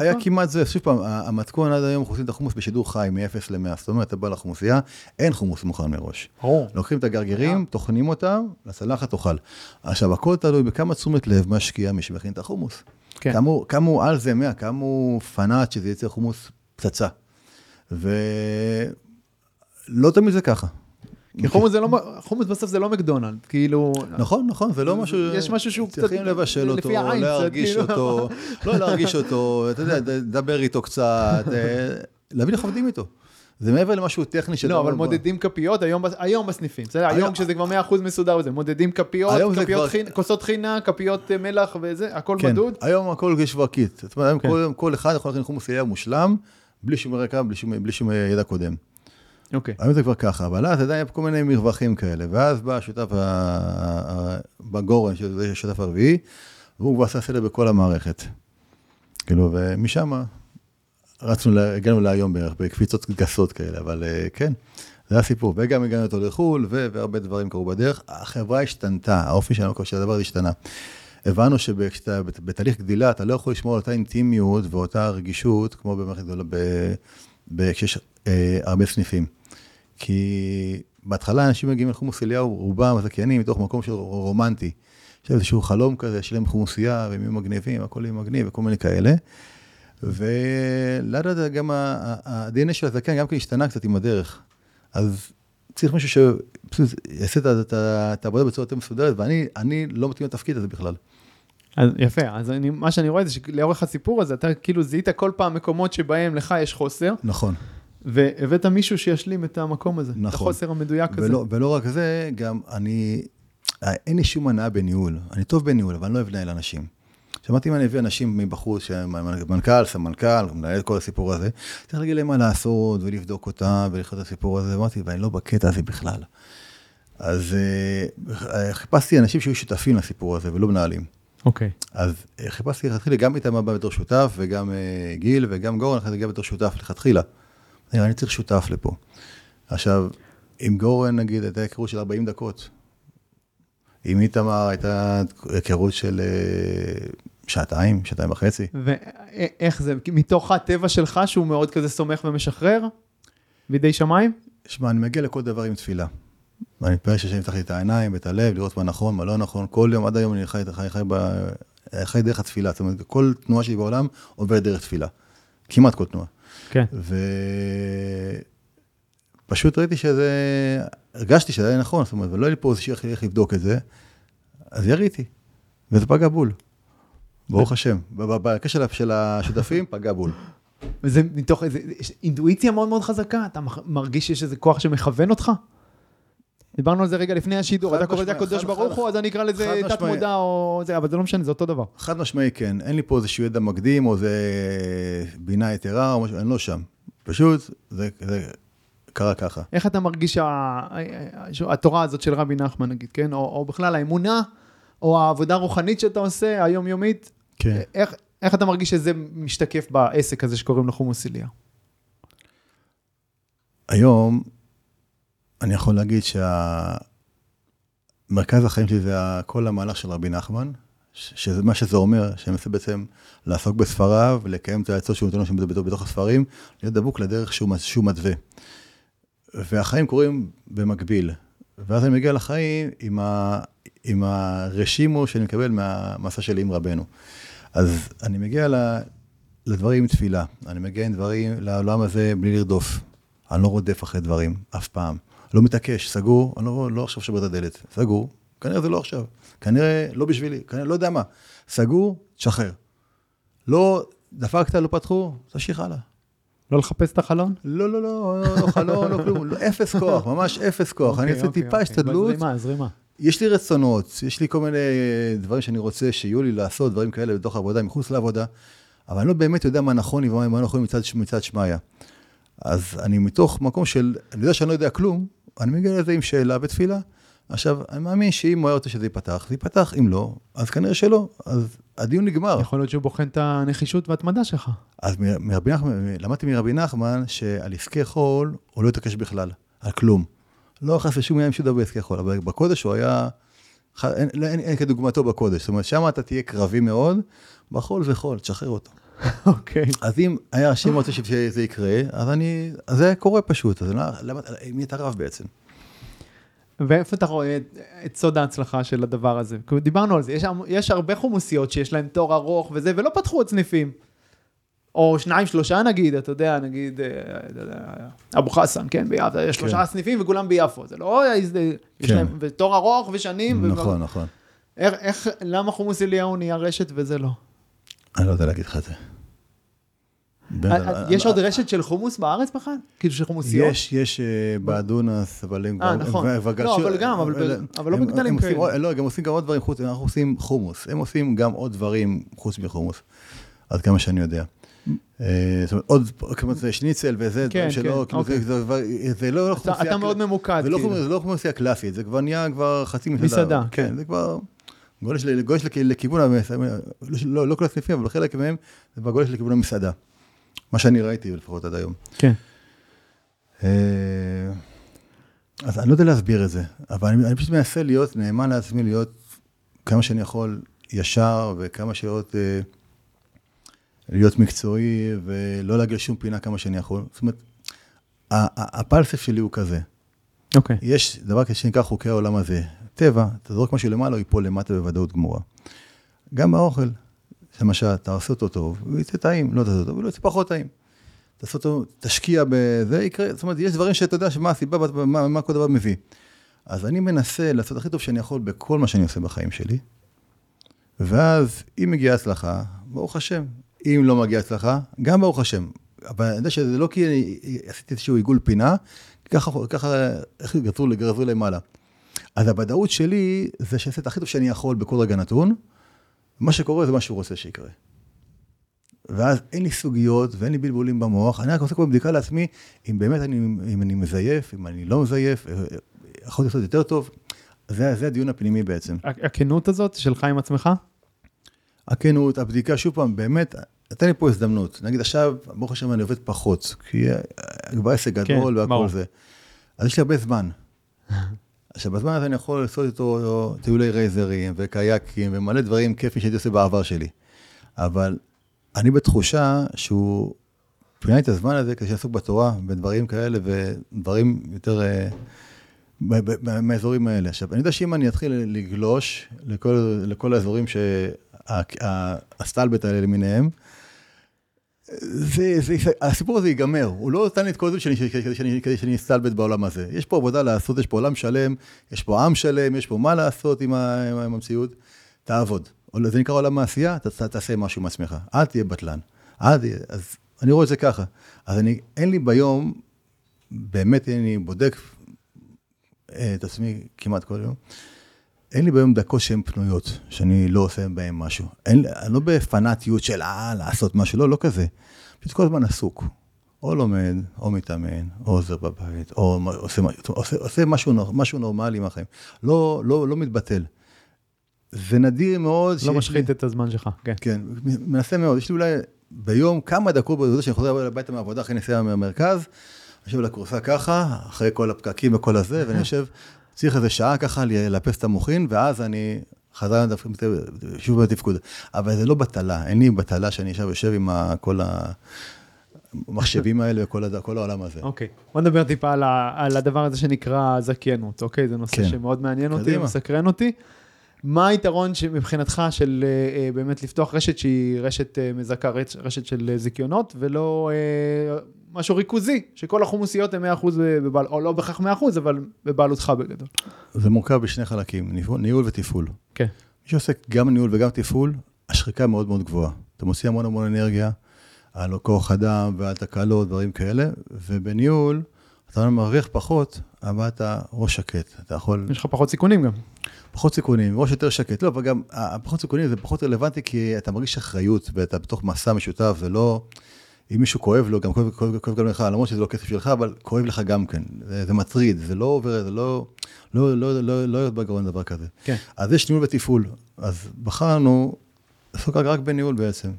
היה כמעט זה, שוב פעם, המתכון עד היום חוסים את החומוס בשידור חי, מ-0 ל-100, זאת אומרת, אתה בא לחומוסייה, אין חומוס מוכן מראש. לוקחים את הגרגרים, תוכנים אותם, לצלחת תאכל. עכשיו, הכל תלוי בכמה תשומת לב משקיעה מי שמכין את החומוס. כמה הוא על זה 100, כמה הוא פנאט שזה יצא חומוס פצצה. ולא תמיד זה ככה. כי חומוס בסוף זה לא מקדונלד, כאילו... נכון, נכון, זה לא משהו... יש משהו שהוא קצת... צריכים לבשל אותו, להרגיש אותו, לא להרגיש אותו, אתה יודע, דבר איתו קצת, להבין איך עובדים איתו. זה מעבר למשהו טכני של... לא, אבל מודדים כפיות היום בסניפים, בסדר? היום כשזה כבר 100% מסודר וזה, מודדים כפיות, כוסות חינה, כפיות מלח וזה, הכל מדוד. היום הכל גשווקית, זאת אומרת, כל אחד יכול להכין חומוס יהיה מושלם, בלי שום רקע, בלי שום ידע קודם. היום זה כבר ככה, אבל אז עדיין כל מיני מרווחים כאלה, ואז בא השותף בגורן, שזה שותף הרביעי, והוא כבר עשה סדר בכל המערכת. כאילו, ומשם הגענו להיום בערך, בקפיצות גסות כאלה, אבל כן, זה היה סיפור. וגם הגענו אותו לחול, והרבה דברים קרו בדרך. החברה השתנתה, האופי של הדבר השתנה. הבנו שבתהליך גדילה, אתה לא יכול לשמור על אותה אינטימיות ואותה רגישות, כמו במערכת גדולה, כשיש הרבה סניפים. כי בהתחלה אנשים מגיעים לחומוס אליהו, רובם הזכיינים, מתוך מקום של רומנטי. יש איזשהו חלום כזה, שלהם חומוסייה, והם יהיו מגניבים, הכל יהיה מגניב, וכל מיני כאלה. ולאט לאט גם ה-DNA של הזכיין גם כן השתנה קצת עם הדרך. אז צריך מישהו שיעשה את העבודה בצורה יותר מסודרת, ואני לא מתאים לתפקיד הזה בכלל. אז יפה, אז מה שאני רואה זה שלאורך הסיפור הזה, אתה כאילו זיהית כל פעם מקומות שבהם לך יש חוסר. נכון. והבאת מישהו שישלים את המקום הזה, נכון. את החוסר המדויק הזה. ולא רק זה, גם אין לי שום הנאה בניהול. אני טוב בניהול, אבל אני לא אבנה אל אנשים. שמעתי אם אני אביא אנשים מבחוץ, מנכ"ל, סמנכ"ל, מנהל כל הסיפור הזה, צריך להגיד להם מה לעשות ולבדוק אותם ולכת את הסיפור הזה, ואמרתי, ואני לא בקטע הזה בכלל. אז חיפשתי אנשים שהיו שותפים לסיפור הזה ולא מנהלים. אוקיי. אז חיפשתי להתחילה גם איתם הבא בתור שותף, וגם גיל, וגם גורן, אחרי זה גם בתור שותף להתחילה. אני צריך שותף לפה. עכשיו, עם גורן, נגיד, הייתה היכרות של 40 דקות. עם איתמר הייתה היכרות של שעתיים, שעתיים וחצי. ואיך זה? מתוך הטבע שלך, שהוא מאוד כזה סומך ומשחרר? בידי שמיים? שמע, אני מגיע לכל דבר עם תפילה. ואני מתפעל שאני מתחת את העיניים, את הלב, לראות מה נכון, מה לא נכון. כל יום, עד היום אני חי דרך התפילה. זאת אומרת, כל תנועה שלי בעולם עוברת דרך תפילה. כמעט כל תנועה. כן. ופשוט ראיתי שזה, הרגשתי שזה היה נכון, זאת אומרת, ולא היה לי פה איזושהי איך לבדוק את זה, אז יריתי. וזה פגע בול. ברוך השם. בקשר של השותפים, פגע בול. וזה מתוך איזו אינטואיציה מאוד מאוד חזקה. אתה מרגיש שיש איזה כוח שמכוון אותך? דיברנו על זה רגע לפני השידור, אתה קורא את זה הקודש ברוך הוא, אז אני אקרא לזה תת מודע או זה, אבל זה לא משנה, זה אותו דבר. חד משמעי כן, אין לי פה איזשהו ידע מקדים, או זה בינה יתרה, או משהו, אני לא שם. פשוט, זה קרה ככה. איך אתה מרגיש התורה הזאת של רבי נחמן, נגיד, כן? או בכלל האמונה, או העבודה הרוחנית שאתה עושה, היומיומית, איך אתה מרגיש שזה משתקף בעסק הזה שקוראים לו חומוס אליהו? היום, אני יכול להגיד שהמרכז החיים שלי זה כל המהלך של רבי נחמן, שזה מה שזה אומר, שאני מנסה בעצם לעסוק בספריו, לקיים את העצות שהוא נותן לו בתוך הספרים, להיות דבוק לדרך שהוא מתווה. והחיים קורים במקביל, ואז אני מגיע לחיים עם עם הרשימו שאני מקבל מהמסע שלי עם רבנו. אז אני מגיע לדברים עם תפילה, אני מגיע עם דברים לעולם הזה בלי לרדוף. אני לא רודף אחרי דברים, אף פעם. לא מתעקש, סגור, אני לא עכשיו שבר את הדלת, סגור, כנראה זה לא עכשיו, כנראה לא בשבילי, כנראה לא יודע מה, סגור, תשחרר. לא דפקת, לא פתחו, תשיך הלאה. לא לחפש את החלון? לא, לא, לא, לא חלון, לא כלום, אפס כוח, ממש אפס כוח, אני רוצה טיפה שתדלות. זרימה, זרימה. יש לי רצונות, יש לי כל מיני דברים שאני רוצה שיהיו לי לעשות, דברים כאלה בתוך העבודה, מחוץ לעבודה, אבל אני לא באמת יודע מה נכון ומה אנחנו יכולים מצד שמעיה. אז אני מתוך מקום של, אני יודע שאני לא יודע כלום, אני מגיע לזה עם שאלה ותפילה. עכשיו, אני מאמין שאם הוא היה רוצה שזה ייפתח, זה ייפתח, אם לא, אז כנראה שלא, אז הדיון נגמר. יכול להיות שהוא בוחן את הנחישות והתמדה שלך. אז למדתי מרבי נחמן שעל עסקי חול הוא לא התעקש בכלל, על כלום. לא חס ושום היה עם שום דבר בעסקי חול, אבל בקודש הוא היה, אין כדוגמתו בקודש, זאת אומרת, שם אתה תהיה קרבי מאוד, בחול זה חול, תשחרר אותו. אוקיי. אז אם היה השם רוצה שזה יקרה, אז זה קורה פשוט, אז מי אתה רב בעצם? ואיפה אתה רואה את סוד ההצלחה של הדבר הזה? כי דיברנו על זה, יש הרבה חומוסיות שיש להן תור ארוך וזה, ולא פתחו עוד סניפים. או 2-3 נגיד, אתה יודע, נגיד, אבו חסן, כן, ביפו, יש 3 סניפים וכולם ביפו, זה לא, יש להם תור ארוך ושנים. נכון, נכון. איך, למה חומוס אליהו נהיה רשת וזה לא? אני לא יודע להגיד לך את זה. יש עוד רשת של חומוס בארץ בכלל? כאילו של חומוסיות? יש באדונס, אבל הם גם... נכון, אבל לא בגדלים כאלה. לא, גם עושים גם עוד דברים חוץ, אנחנו עושים חומוס, הם עושים גם עוד דברים חוץ מחומוס, עד כמה שאני יודע. זאת אומרת, עוד כמו זה שניצל וזה, דברים שלא, זה לא חומוסיה... אתה מאוד ממוקד. זה לא חומוסיה קלאסית, זה כבר נהיה כבר חצי מסעדה. מסעדה. כן, זה כבר... גולש לכיוון המסעדה, לא כל הסניפים, אבל חלק מהם, זה כבר גולש לכיוון המסעדה. מה שאני ראיתי לפחות עד היום. כן. אז אני לא יודע להסביר את זה, אבל אני פשוט מנסה להיות נאמן לעצמי, להיות כמה שאני יכול ישר, וכמה שעות להיות מקצועי, ולא להגיע לשום פינה כמה שאני יכול. זאת אומרת, הפלסף שלי הוא כזה. אוקיי. יש דבר כזה שנקרא חוקי העולם הזה. טבע, אתה זורק משהו למעלה, הוא ייפול למטה בוודאות גמורה. גם באוכל, למשל, אתה עושה אותו טוב, הוא יצא טעים, לא תעשה טוב, הוא לא יצא פחות טעים. תעשה אותו, תשקיע בזה, יקרה, זאת אומרת, יש דברים שאתה יודע שמה הסיבה, מה כל דבר מביא. אז אני מנסה לעשות הכי טוב שאני יכול בכל מה שאני עושה בחיים שלי, ואז אם מגיעה הצלחה, ברוך השם. אם לא מגיעה הצלחה, גם ברוך השם. אבל אני יודע שזה לא כי עשיתי איזשהו עיגול פינה, ככה גרזו למעלה. אז הבדאות שלי זה שעשית הכי טוב שאני יכול בכל רגע נתון, מה שקורה זה מה שהוא רוצה שיקרה. ואז אין לי סוגיות ואין לי בלבולים במוח, אני רק עושה כבר בדיקה לעצמי, אם באמת אני מזייף, אם אני לא מזייף, יכול לעשות יותר טוב, זה הדיון הפנימי בעצם. הכנות הזאת שלך עם עצמך? הכנות, הבדיקה, שוב פעם, באמת, נתן לי פה הזדמנות, נגיד עכשיו, ברוך השם אני עובד פחות, כי כבר עסק גדול והכל זה. אז יש לי הרבה זמן. עכשיו, בזמן הזה אני יכול לעשות איתו טיולי רייזרים וקייקים ומלא דברים כיפים שהייתי עושה בעבר שלי. אבל אני בתחושה שהוא פינה את הזמן הזה כדי שיעסוק בתורה, בדברים כאלה ודברים יותר מהאזורים האלה. עכשיו, אני יודע שאם אני אתחיל לגלוש לכל האזורים שהסטלבט האלה למיניהם, הסיפור הזה ייגמר, הוא לא נתן לי את כל זה כדי שאני אסתלבט בעולם הזה. יש פה עבודה לעשות, יש פה עולם שלם, יש פה עם שלם, יש פה מה לעשות עם המציאות, תעבוד. זה נקרא עולם מעשייה, תעשה משהו מעצמך, אל תהיה בטלן. אז אני רואה את זה ככה. אז אין לי ביום, באמת אני בודק את עצמי כמעט כל יום, אין לי ביום דקות שהן פנויות, שאני לא עושה בהן משהו. אני לא בפנאטיות של לעשות משהו, לא כזה. פשוט כל הזמן עסוק. או לומד, או מתאמן, או עוזר בבית, או עושה משהו נורמלי עם החיים. לא מתבטל. זה נדיר מאוד... לא משחית את הזמן שלך, כן. כן, מנסה מאוד. יש לי אולי ביום כמה דקות בזאת שאני חוזר הביתה מהעבודה, אחרי נסיעה מהמרכז, אני יושב לקורסה ככה, אחרי כל הפקקים וכל הזה, ואני יושב... צריך איזה שעה ככה לאפס את המוחין, ואז אני חזר שוב בתפקוד. אבל זה לא בטלה, אין לי בטלה שאני יושב עם כל המחשבים האלה וכל העולם הזה. אוקיי, בוא נדבר טיפה על הדבר הזה שנקרא זכיינות, אוקיי? זה נושא שמאוד מעניין אותי, מסקרן אותי. מה היתרון מבחינתך של באמת לפתוח רשת שהיא רשת מזכה, רשת של זיקיונות, ולא משהו ריכוזי, שכל החומוסיות הן 100% בבעלות, או לא בכך 100%, אבל בבעלותך בגדול? זה מורכב בשני חלקים, ניהול ותפעול. כן. מי שעוסק גם ניהול וגם תפעול, השחיקה מאוד מאוד גבוהה. אתה מוציא המון המון אנרגיה, על כוח אדם ועל תקלות, דברים כאלה, ובניהול, אתה מרוויח פחות, אבל אתה ראש שקט. אתה יכול... יש לך פחות סיכונים גם. פחות סיכונים, ראש יותר שקט. לא, אבל גם הפחות סיכונים זה פחות רלוונטי, כי אתה מרגיש אחריות, ואתה בתוך מסע משותף, ולא... אם מישהו כואב לו, גם כואב גם לך, למרות שזה לא כסף שלך, אבל כואב לך גם כן. זה מטריד, זה לא עובר, זה לא... לא יורד בגרון דבר כזה. כן. אז יש ניהול ותפעול. אז בחרנו, עסוק רק בניהול בעצם.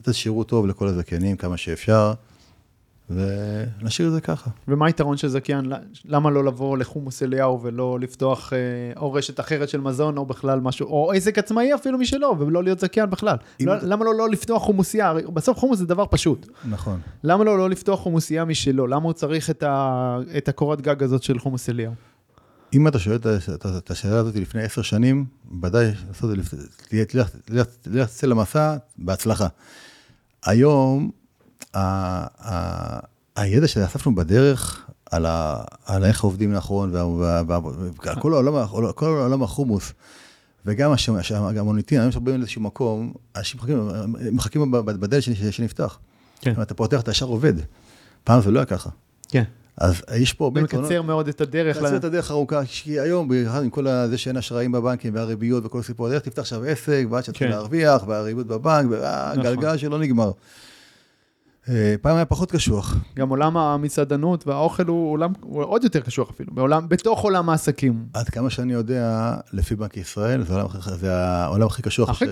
לתת שירות טוב לכל הזכיינים, כמה שאפשר. ונשאיר את זה ככה. ומה היתרון של זכיין? למה לא לבוא לחומוס אליהו ולא לפתוח או רשת אחרת של מזון, או בכלל משהו, או עסק עצמאי אפילו משלו, ולא להיות זכיין בכלל? למה לא לפתוח חומוסייה? בסוף חומוס זה דבר פשוט. נכון. למה לא לפתוח חומוסייה משלו? למה הוא צריך את הקורת גג הזאת של חומוס אליהו? אם אתה שואל את השאלה הזאת לפני 10 שנים, בדי תלחצה למסע בהצלחה. היום הידע שאספנו בדרך על איך עובדים נכון, ועל כל העולם החומוס, וגם המוניטין, היום שבאים לאיזשהו מקום, אנשים מחכים בדלת שנפתח. אתה פותח, אתה ישר עובד. פעם זה לא היה ככה. כן. אז יש פה... מקצר מאוד את הדרך. מקצר את הדרך ארוכה, כי היום, עם כל זה שאין אשראים בבנקים, והריביות וכל הסיפור, הדרך תפתח עכשיו עסק, ועד שתתחיל להרוויח, והריביות בבנק, והגלגל שלא נגמר. פעם היה פחות קשוח. גם עולם המסעדנות והאוכל הוא עוד יותר קשוח אפילו, בתוך עולם העסקים. עד כמה שאני יודע, לפי בנק ישראל, זה העולם הכי קשוח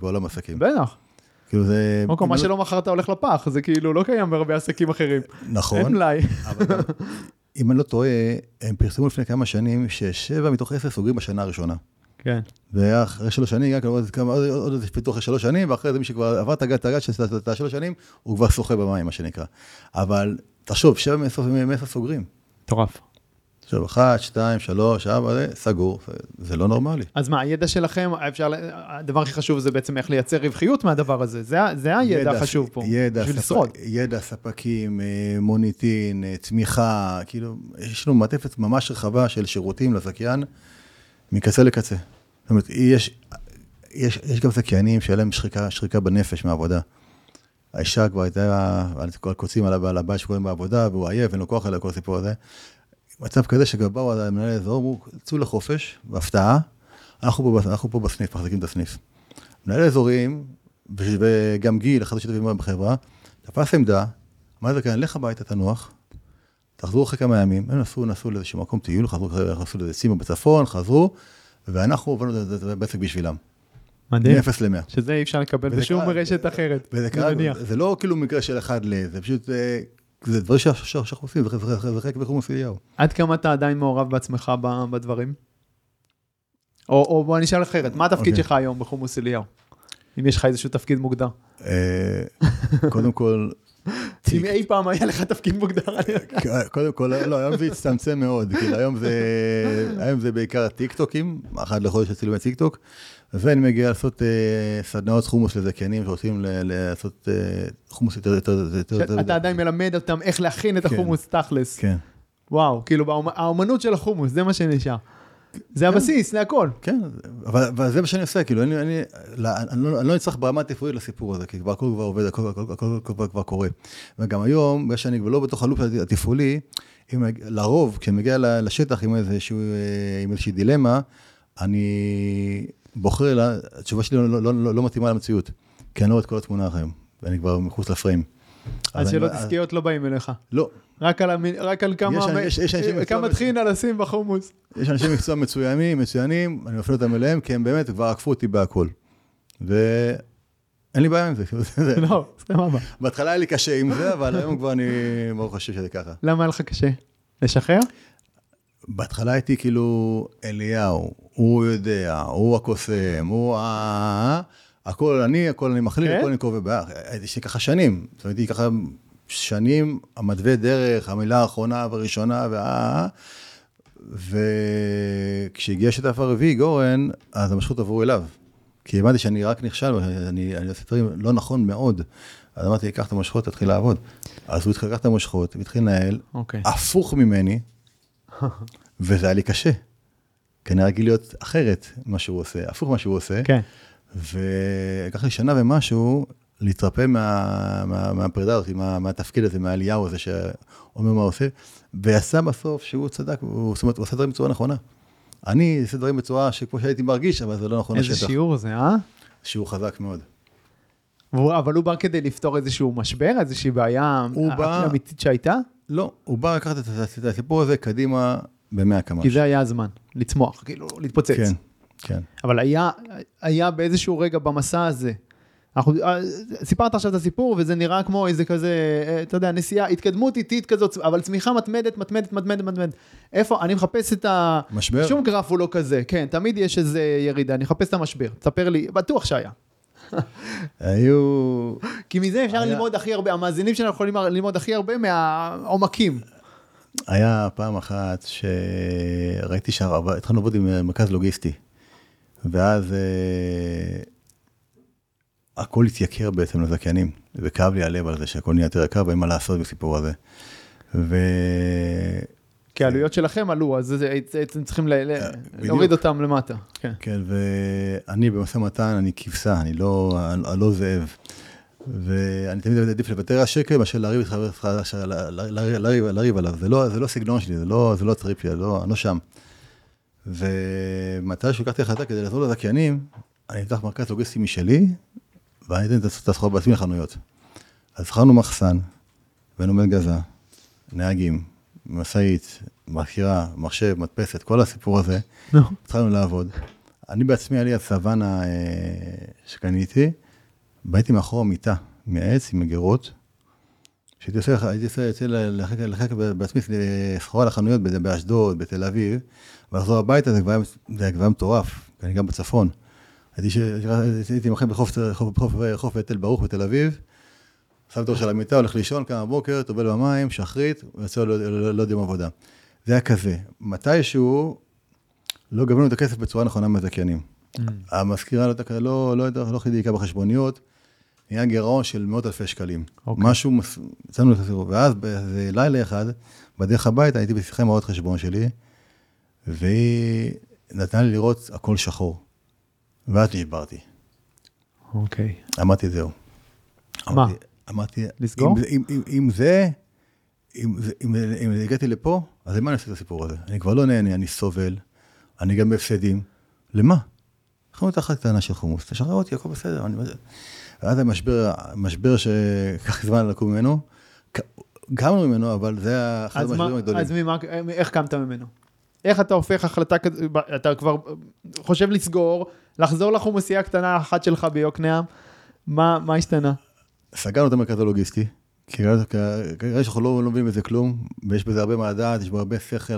בעולם העסקים. בטח. כאילו זה... מה שלא מחרת הולך לפח, זה כאילו לא קיים בהרבה עסקים אחרים. נכון. אין מלאי. אם אני לא טועה, הם פרסמו לפני כמה שנים, ש7 מתוך 10 סוגרים בשנה הראשונה. כן. ואחרי 3 שנים, עוד פיתוח אחרי 3 שנים, ואחרי זה מי שכבר עבר תגעת של 3 שנים, הוא כבר שוחה במים, מה שנקרא. אבל תחשוב, 7 מ-10 סוגרים. טורף. עכשיו, 1, 2, 3, 4, סגור, זה לא נורמלי. אז מה, הידע שלכם, הדבר הכי חשוב זה בעצם איך לייצר רווחיות מהדבר הזה, זה הידע החשוב פה, בשביל לשרוד. ידע, ספקים, מוניטין, צמיחה, כאילו, יש לנו מעטפת ממש רחבה של שירותים לזכיין, מקצה לקצה. זאת אומרת, יש גם זכיינים שהיה להם שחיקה בנפש מהעבודה. האישה כבר הייתה, קוצים על הבעל שקוראים בעבודה, והוא עייף, אין לו כוח על כל הסיפור הזה. מצב כזה שגברו על מנהל האזור, אמרו, צאו לחופש, בהפתעה, אנחנו פה בסניף, מחזיקים את הסניף. מנהל האזורים, וגם גיל, אחד השותפים בחברה, תפס עמדה, אמר זכיין, לך הביתה, תנוח, תחזרו אחרי כמה ימים, הם נסעו לאיזשהו מקום טיול, חזרו לאיזה סימה בצפון, חזרו, ואנחנו עובדנו בעסק בשבילם. מדהים. מ-0 ל-100. שזה אי אפשר לקבל בשום רשת אחרת. זה לא כאילו מקרה של 1 ל... זה פשוט, זה דברים שאנחנו עושים, זה חלק בחומוס אליהו. עד כמה אתה עדיין מעורב בעצמך בדברים? או בוא נשאל אחרת, מה התפקיד שלך היום בחומוס אליהו? אם יש לך איזשהו תפקיד מוגדר. קודם כל... אם אי פעם היה לך תפקיד מוגדר. קודם כל, לא, היום זה הצטמצם מאוד, כי היום זה בעיקר טיקטוקים, 1 לחודש אצלו בטיקטוק, ואני מגיע לעשות סדנאות חומוס לזכיינים שרוצים לעשות חומוס יותר... אתה עדיין מלמד אותם איך להכין את החומוס תכלס. כן. וואו, כאילו, האומנות של החומוס, זה מה שנשאר. זה הבסיס, להכל. כן, אבל זה מה שאני עושה, כאילו, אני לא נצטרך ברמה תפעולית לסיפור הזה, כי כבר הכל כבר עובד, הכל כבר קורה. וגם היום, בגלל שאני כבר לא בתוך הלופ התפעולי, לרוב, כשמגיע לשטח עם איזושהי דילמה, אני בוחר לה, התשובה שלי לא מתאימה למציאות, כי אני לא רואה את כל התמונה היום, ואני כבר מחוץ לפריים. אז שאלות עסקיות לא באים אליך. לא. רק על כמה תחינה לשים בחומוס. יש אנשים מקצוע מצוינים, אני מפנה אותם אליהם, כי הם באמת כבר עקפו אותי בהכל. ואין לי בעיה עם זה. לא, סתם אבא. בהתחלה היה לי קשה עם זה, אבל היום כבר אני מאוד חושב שזה ככה. למה היה לך קשה? לשחרר? בהתחלה הייתי כאילו אליהו, הוא יודע, הוא הקוסם, הוא הכל אני מחליט, הכל אני קובע בערך. הייתי ככה שנים, זאת אומרת, הייתי ככה... שנים, המדווה דרך, המילה האחרונה והראשונה, כשהגיע שטף הרביעי גורן, אז המשכות עברו אליו. כי הבנתי שאני רק נכשל, אני עושה דברים לא נכון מאוד. אז אמרתי, לקח את המשכות, תתחיל לעבוד. אז הוא התחיל לקח את המשכות, והתחיל לנהל, הפוך ממני, וזה היה לי קשה. כי אני רגיל להיות אחרת מה שהוא עושה, הפוך מה שהוא עושה. כן. ולקח לי שנה ומשהו, להתרפא מהפרידה הזאת, מהתפקיד הזה, מהאליהו הזה, שאומר מה עושה, ועשה בסוף שהוא צדק, זאת אומרת, הוא עשה דברים בצורה נכונה. אני עושה דברים בצורה שכמו שהייתי מרגיש, אבל זה לא נכון לשטח. איזה שיעור זה, אה? שיעור חזק מאוד. אבל הוא בא כדי לפתור איזשהו משבר, איזושהי בעיה אמיתית שהייתה? לא, הוא בא לקחת את הסיפור הזה קדימה במאה כמה. כי זה היה הזמן, לצמוח, כאילו, להתפוצץ. כן, כן. אבל היה באיזשהו רגע במסע הזה, סיפרת עכשיו את הסיפור, וזה נראה כמו איזה כזה, אתה יודע, נסיעה, התקדמות איטית כזאת, אבל צמיחה מתמדת. איפה? אני מחפש את ה... משבר? שום גרף הוא לא כזה, כן, תמיד יש איזה ירידה, אני מחפש את המשבר, תספר לי, בטוח שהיה. היו... כי מזה אפשר ללמוד הכי הרבה, המאזינים שלנו יכולים ללמוד הכי הרבה מהעומקים. היה פעם אחת שראיתי התחלנו לעבוד עם מרכז לוגיסטי, ואז... הכל התייקר בעצם לזכיינים, וכאב לי הלב על זה שהכל נהיה יותר יקר, ואין מה לעשות בסיפור הזה. כי העלויות שלכם עלו, אז אתם צריכים להוריד אותם למטה. כן, ואני במשא ומתן, אני כבשה, אני לא זאב. ואני תמיד עדיף לוותר על שקל, מאשר להריב עליו. זה לא סגנון שלי, זה לא הטריפ שלי, אני לא שם. ומתי שלקחתי החלטה כדי לעזור לזכיינים, אני אבטח מרכז לוגיסטי משלי, ואני אתן את הסחורה בעצמי לחנויות. אז זכרנו מחסן, ונומד גזה, נהגים, מסעית, מזכירה, מחשב, מדפסת, כל הסיפור הזה, התחלנו לעבוד. אני בעצמי, היה לי הסוואנה שקניתי, באתי מאחור מיטה, מעץ, עם מגירות, שהייתי עושה לחלק בעצמי סחורה לחנויות באשדוד, בתל אביב, ולחזור הביתה, זה כבר מטורף, כי אני גם בצפון. הייתי מחם בחוף בתל ברוך בתל אביב, שם תור של המיטה, הולך לישון, קם בבוקר, טובל במים, שחרית, ויוצא לא יודעים עבודה. זה היה כזה. מתישהו לא גבלנו את הכסף בצורה נכונה מהזכיינים. המזכירה לא חידיקה בחשבוניות, נהיה גירעון של מאות אלפי שקלים. משהו, יצאנו לסירוב. ואז בלילה אחד, בדרך הביתה, הייתי בשיחה עם עוד חשבון שלי, והיא נתנה לי לראות הכל שחור. ואז נשברתי. אוקיי. אמרתי, זהו. מה? אמרתי, לסגור? אם זה, אם הגעתי לפה, אז למה אני עושה את הסיפור הזה? אני כבר לא נהנה, אני סובל, אני גם בהפסדים. למה? חנות אחת קטנה של חומוס, תשחרר אותי, הכל בסדר. ואז המשבר שכך זמן לקום ממנו, קמנו ממנו, אבל זה היה אחד המשברים הגדולים. אז איך קמת ממנו? איך אתה הופך החלטה כזו, אתה כבר חושב לסגור, לחזור לחומוסייה הקטנה אחת שלך ביוקנעם, מה השתנה? סגרנו את המרכז הלוגיסטי, כי כרגע שאנחנו לא מבינים בזה כלום, ויש בזה הרבה מעדת, יש בו הרבה שכל,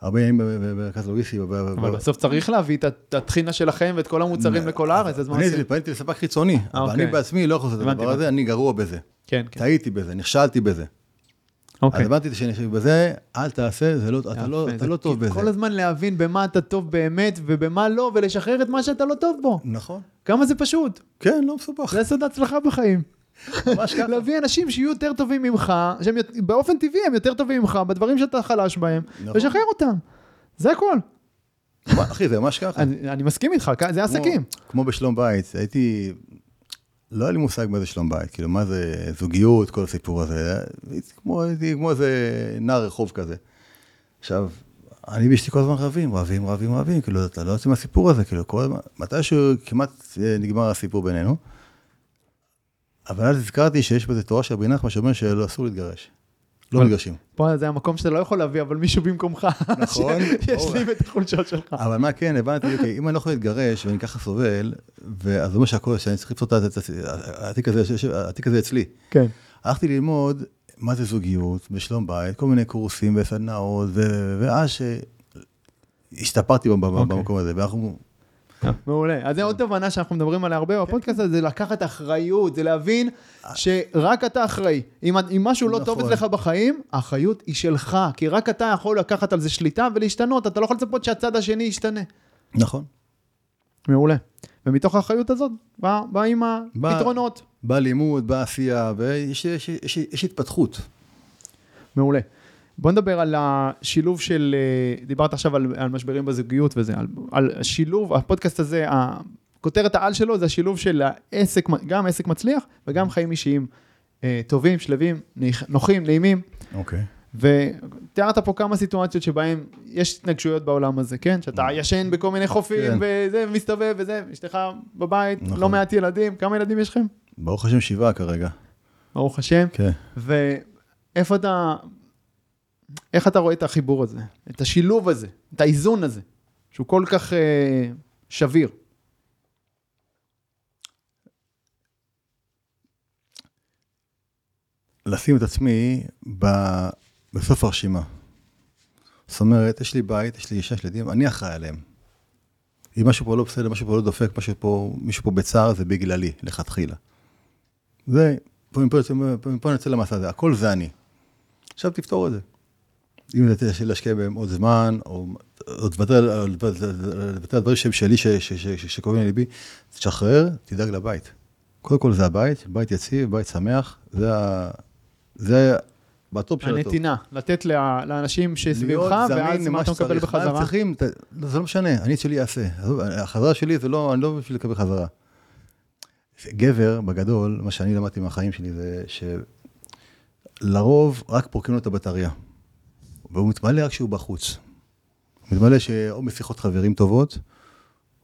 הרבה ימים במרכז הלוגיסטי. אבל בסוף צריך להביא את התחינה שלכם ואת כל המוצרים לכל הארץ, אז מה עושה? אני פניתי לספק חיצוני, אבל אני בעצמי לא יכול לעשות את הדבר הזה, אני גרוע בזה. טעיתי בזה, נכשלתי בזה. אז הבנתי שנשב בזה, אל תעשה, אתה לא טוב בזה. כל הזמן להבין במה אתה טוב באמת, ובמה לא, ולשחרר את מה שאתה לא טוב בו. נכון. כמה זה פשוט. כן, לא מסובך. זה סוד ההצלחה בחיים. להביא אנשים שיהיו יותר טובים ממך, שבאופן טבעי הם יותר טובים ממך, בדברים שאתה חלש בהם, ושחרר אותם. זה הכל. אחי, זה ממש ככה. אני מסכים איתך, זה עסקים. כמו בשלום בית, הייתי... לא היה לי מושג מה זה שלום בית, כאילו מה זה זוגיות, כל הסיפור הזה, כמו איזה נער רחוב כזה. עכשיו, אני ואשתי כל הזמן רבים, כאילו אתה לא יוצא מהסיפור הזה, כאילו כל הזמן, מתישהו כמעט נגמר הסיפור בינינו, אבל אז הזכרתי שיש בזה תורה של רבי נחמן שאומר שלא אסור להתגרש. לא מתגרשים. פה זה המקום שאתה לא יכול להביא, אבל מישהו במקומך, נכון. יש לי את החולשות שלך. אבל מה כן, הבנתי, אוקיי, אם אני לא יכול להתגרש, ואני ככה סובל, אז זה אומר שהכל, שאני צריך לפתור את התיק הזה אצלי. כן. הלכתי ללמוד מה זה זוגיות, בשלום בית, כל מיני קורסים וסדנאות, ואז שהשתפרתי במקום הזה, ואנחנו... מעולה. אז זה עוד תובנה שאנחנו מדברים עליה הרבה בפודקאסט הזה, זה לקחת אחריות, זה להבין שרק אתה אחראי. אם משהו לא טוב אצלך בחיים, האחריות היא שלך, כי רק אתה יכול לקחת על זה שליטה ולהשתנות, אתה לא יכול לצפות שהצד השני ישתנה. נכון. מעולה. ומתוך האחריות הזאת, בא עם הפתרונות. בא לימוד, בא עשייה, ויש התפתחות. מעולה. בוא נדבר על השילוב של, דיברת עכשיו על משברים בזוגיות וזה, על השילוב, הפודקאסט הזה, הכותרת העל שלו זה השילוב של העסק, גם עסק מצליח, וגם חיים אישיים טובים, שלבים, נוחים, נעימים. אוקיי. ותיארת פה כמה סיטואציות שבהן יש התנגשויות בעולם הזה, כן? שאתה ישן בכל מיני חופים, וזה מסתובב, וזה, אשתך בבית, לא מעט ילדים, כמה ילדים יש לכם? ברוך השם 7 כרגע. ברוך השם? כן. ואיפה אתה... איך אתה רואה את החיבור הזה, את השילוב הזה, את האיזון הזה, שהוא כל כך שביר? לשים את עצמי בסוף הרשימה. זאת אומרת, יש לי בית, יש לי אישה, יש לי ילדים, אני אחראי עליהם. אם משהו פה לא בסדר, משהו פה לא דופק, מישהו פה בצער, זה בגללי, לכתחילה. זה, פה אני יוצא למסע הזה, הכל זה אני. עכשיו תפתור את זה. אם אתה תשאיר להשקיע בהם עוד זמן, או תוותר על דברים שלי שקובעים לליבי, תשחרר, תדאג לבית. קודם כל זה הבית, בית יציב, בית שמח, זה בטופ של הטופ. הנתינה, לתת לאנשים שסביבך, ואז מה אתה מקבל בחזרה? זה לא משנה, אני שלי אעשה. החזרה שלי זה לא, אני לא בשביל לקבל חזרה. גבר, בגדול, מה שאני למדתי מהחיים שלי זה ש... לרוב רק פורקים לו את הבטריה, והוא מתמלא רק שהוא בחוץ. הוא מתמלא שאו משיחות חברים טובות,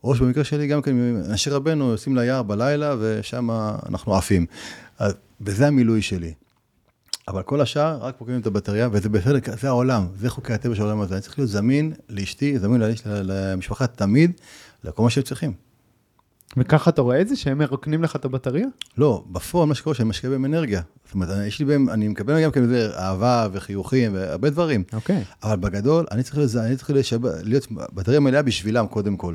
או שבמקרה שלי גם כן, אנשי רבנו יוצאים ליער בלילה, ושם אנחנו עפים. וזה המילוי שלי. אבל כל השאר רק פורקים לו את הבטריה, וזה בסדר, זה העולם, זה חוקי הטבע של העולם הזה. אני צריך להיות זמין לאשתי, זמין למשפחה תמיד, לכל מה שהם צריכים. וככה אתה רואה את זה, שהם מרוקנים לך את הבטריה? לא, בפועל מה שקורה, שאני משקיע בהם אנרגיה. זאת אומרת, אני מקבל גם כזה אהבה וחיוכים והרבה דברים. אוקיי. אבל בגדול, אני צריך להיות בטריה מלאה בשבילם קודם כל.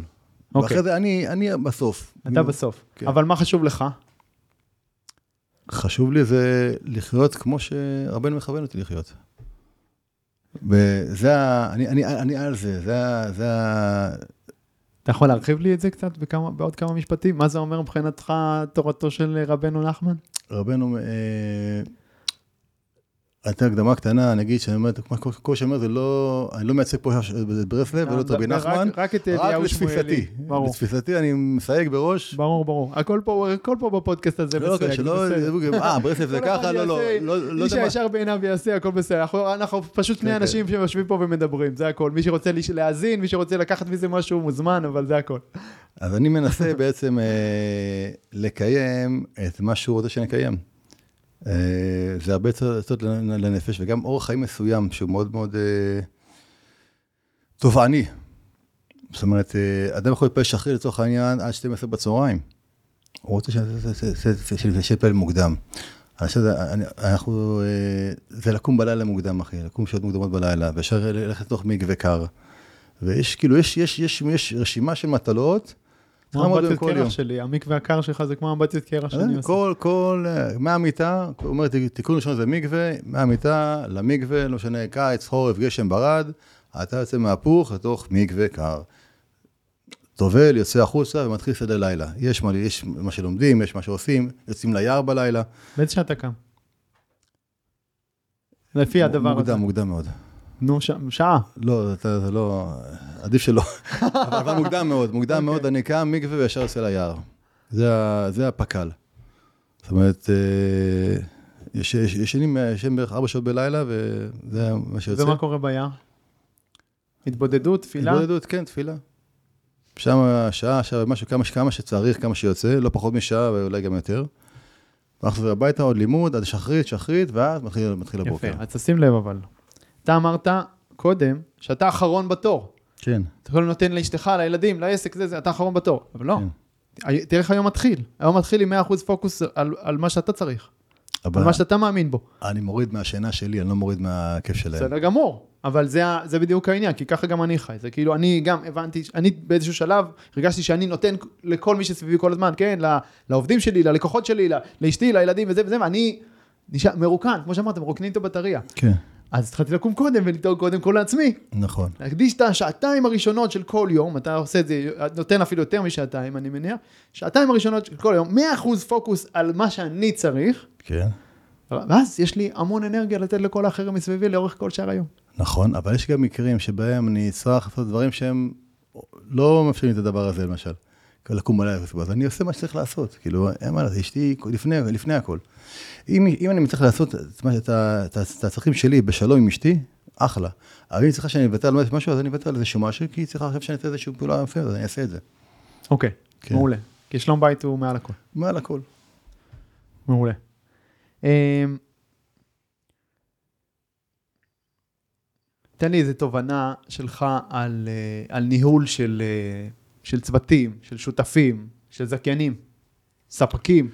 ואחרי זה, אני בסוף. אתה בסוף. אבל מה חשוב לך? חשוב לי זה לחיות כמו שרבנו מכוון אותי לחיות. וזה, אני על זה, זה... אתה יכול להרחיב לי את זה קצת בעוד כמה משפטים? מה זה אומר מבחינתך תורתו של רבנו נחמן? רבנו, הייתה הקדמה קטנה, נגיד, כל שאומר זה לא, אני לא מייצג פה ברסלב ולא את רבי נחמן, רק את אליהו שמואלי. לתפיסתי אני מסייג בראש. ברור. הכל פה בפודקאסט הזה מסייג. שלא, ברסלב זה ככה, לא. איש הישר בעיניו יעשה, הכל בסדר. אנחנו פשוט שני אנשים שיושבים פה ומדברים, זה הכל. מי שרוצה להאזין, מי שרוצה לקחת מזה משהו מוזמן, אבל זה הכל. אז אני מנסה בעצם לקיים את מה שהוא רוצה שנקיים. זה הרבה צעות לנפש, וגם אורח חיים מסוים שהוא מאוד מאוד תובעני. זאת אומרת, אדם יכול להיות פעיל שחריר לצורך העניין עד 12 בצהריים. הוא רוצה שפעיל מוקדם. זה לקום בלילה מוקדם, אחי, לקום שעות מוקדמות בלילה, וישר ללכת לתוך מקווה קר. ויש כאילו, יש רשימה של מטלות, כמו אמבטת קרח שלי, המקווה הקר שלך זה כמו אמבטת קרח שאני עושה. כל, מהמיטה, הוא אומר, תיקון ראשון זה מקווה, מהמיטה למקווה, לא משנה, קיץ, חורף, גשם, ברד, אתה יוצא מהפוך לתוך מקווה קר. טובל, יוצא החוצה ומתחיל סדר לילה. יש מה שלומדים, יש מה שעושים, יוצאים ליער בלילה. באיזה שעה אתה קם? לפי הדבר הזה. מוקדם מאוד. נו, שעה. לא, זה לא, עדיף שלא. אבל מוקדם מאוד, אני קם מקווה וישר עושה ליער. זה הפקל. זאת אומרת, ישנים בערך 4 שעות בלילה, וזה מה שיוצא. ומה קורה ביער? התבודדות, תפילה? התבודדות, כן, תפילה. שם השעה, משהו, כמה שצריך, כמה שיוצא, לא פחות משעה ואולי גם יותר. ואחזור הביתה, עוד לימוד, עד שחרית, ואז מתחיל הבוקר. יפה, אז תשים לב אבל. אתה אמרת קודם שאתה אחרון בתור. כן. אתה כל נותן לאשתך, לילדים, לעסק, זה, אתה אחרון בתור. אבל לא. תראה איך היום מתחיל. היום מתחיל עם 100% פוקוס על מה שאתה צריך. על מה שאתה מאמין בו. אני מוריד מהשינה שלי, אני לא מוריד מהכיף שלהם. בסדר גמור. אבל זה בדיוק העניין, כי ככה גם אני חי, זה כאילו אני גם הבנתי, אני באיזשהו שלב הרגשתי שאני נותן לכל מי שסביבי כל הזמן, כן, לעובדים שלי, ללקוחות שלי, לאשתי, לילדים וזה, ואני מרוקן, כמו שאמרתם, מרוקנים את הבטריה. כן. אז התחלתי לקום קודם ולטעור קודם כל לעצמי. נכון. להקדיש את השעתיים הראשונות של כל יום, אתה עושה את זה, נותן אפילו יותר משעתיים, אני מניח, שעתיים הראשונות של כל יום, 100% פוקוס על מה שאני צריך. כן. ואז יש לי המון אנרגיה לתת לכל האחרים מסביבי לאורך כל שער היום. נכון, אבל יש גם מקרים שבהם אני אצטרך לעשות דברים שהם לא מאפשרים את הדבר הזה, למשל. לקום עליי, אז אני עושה מה שצריך לעשות. כאילו, אשתי לפני הכל. אם אני מצליח לעשות את הצרכים שלי בשלום עם אשתי, אחלה. אבל אם צריכה שאני אבטל משהו, אז אני אבטל על איזשהו משהו, כי צריכה עכשיו שאני אעשה איזשהו פעולה יפה, אז אני אעשה את זה. אוקיי, מעולה. כי שלום בית הוא מעל הכל. מעל הכל. מעולה. תן לי איזו תובנה שלך על ניהול של צוותים, של שותפים, של זכיינים, ספקים,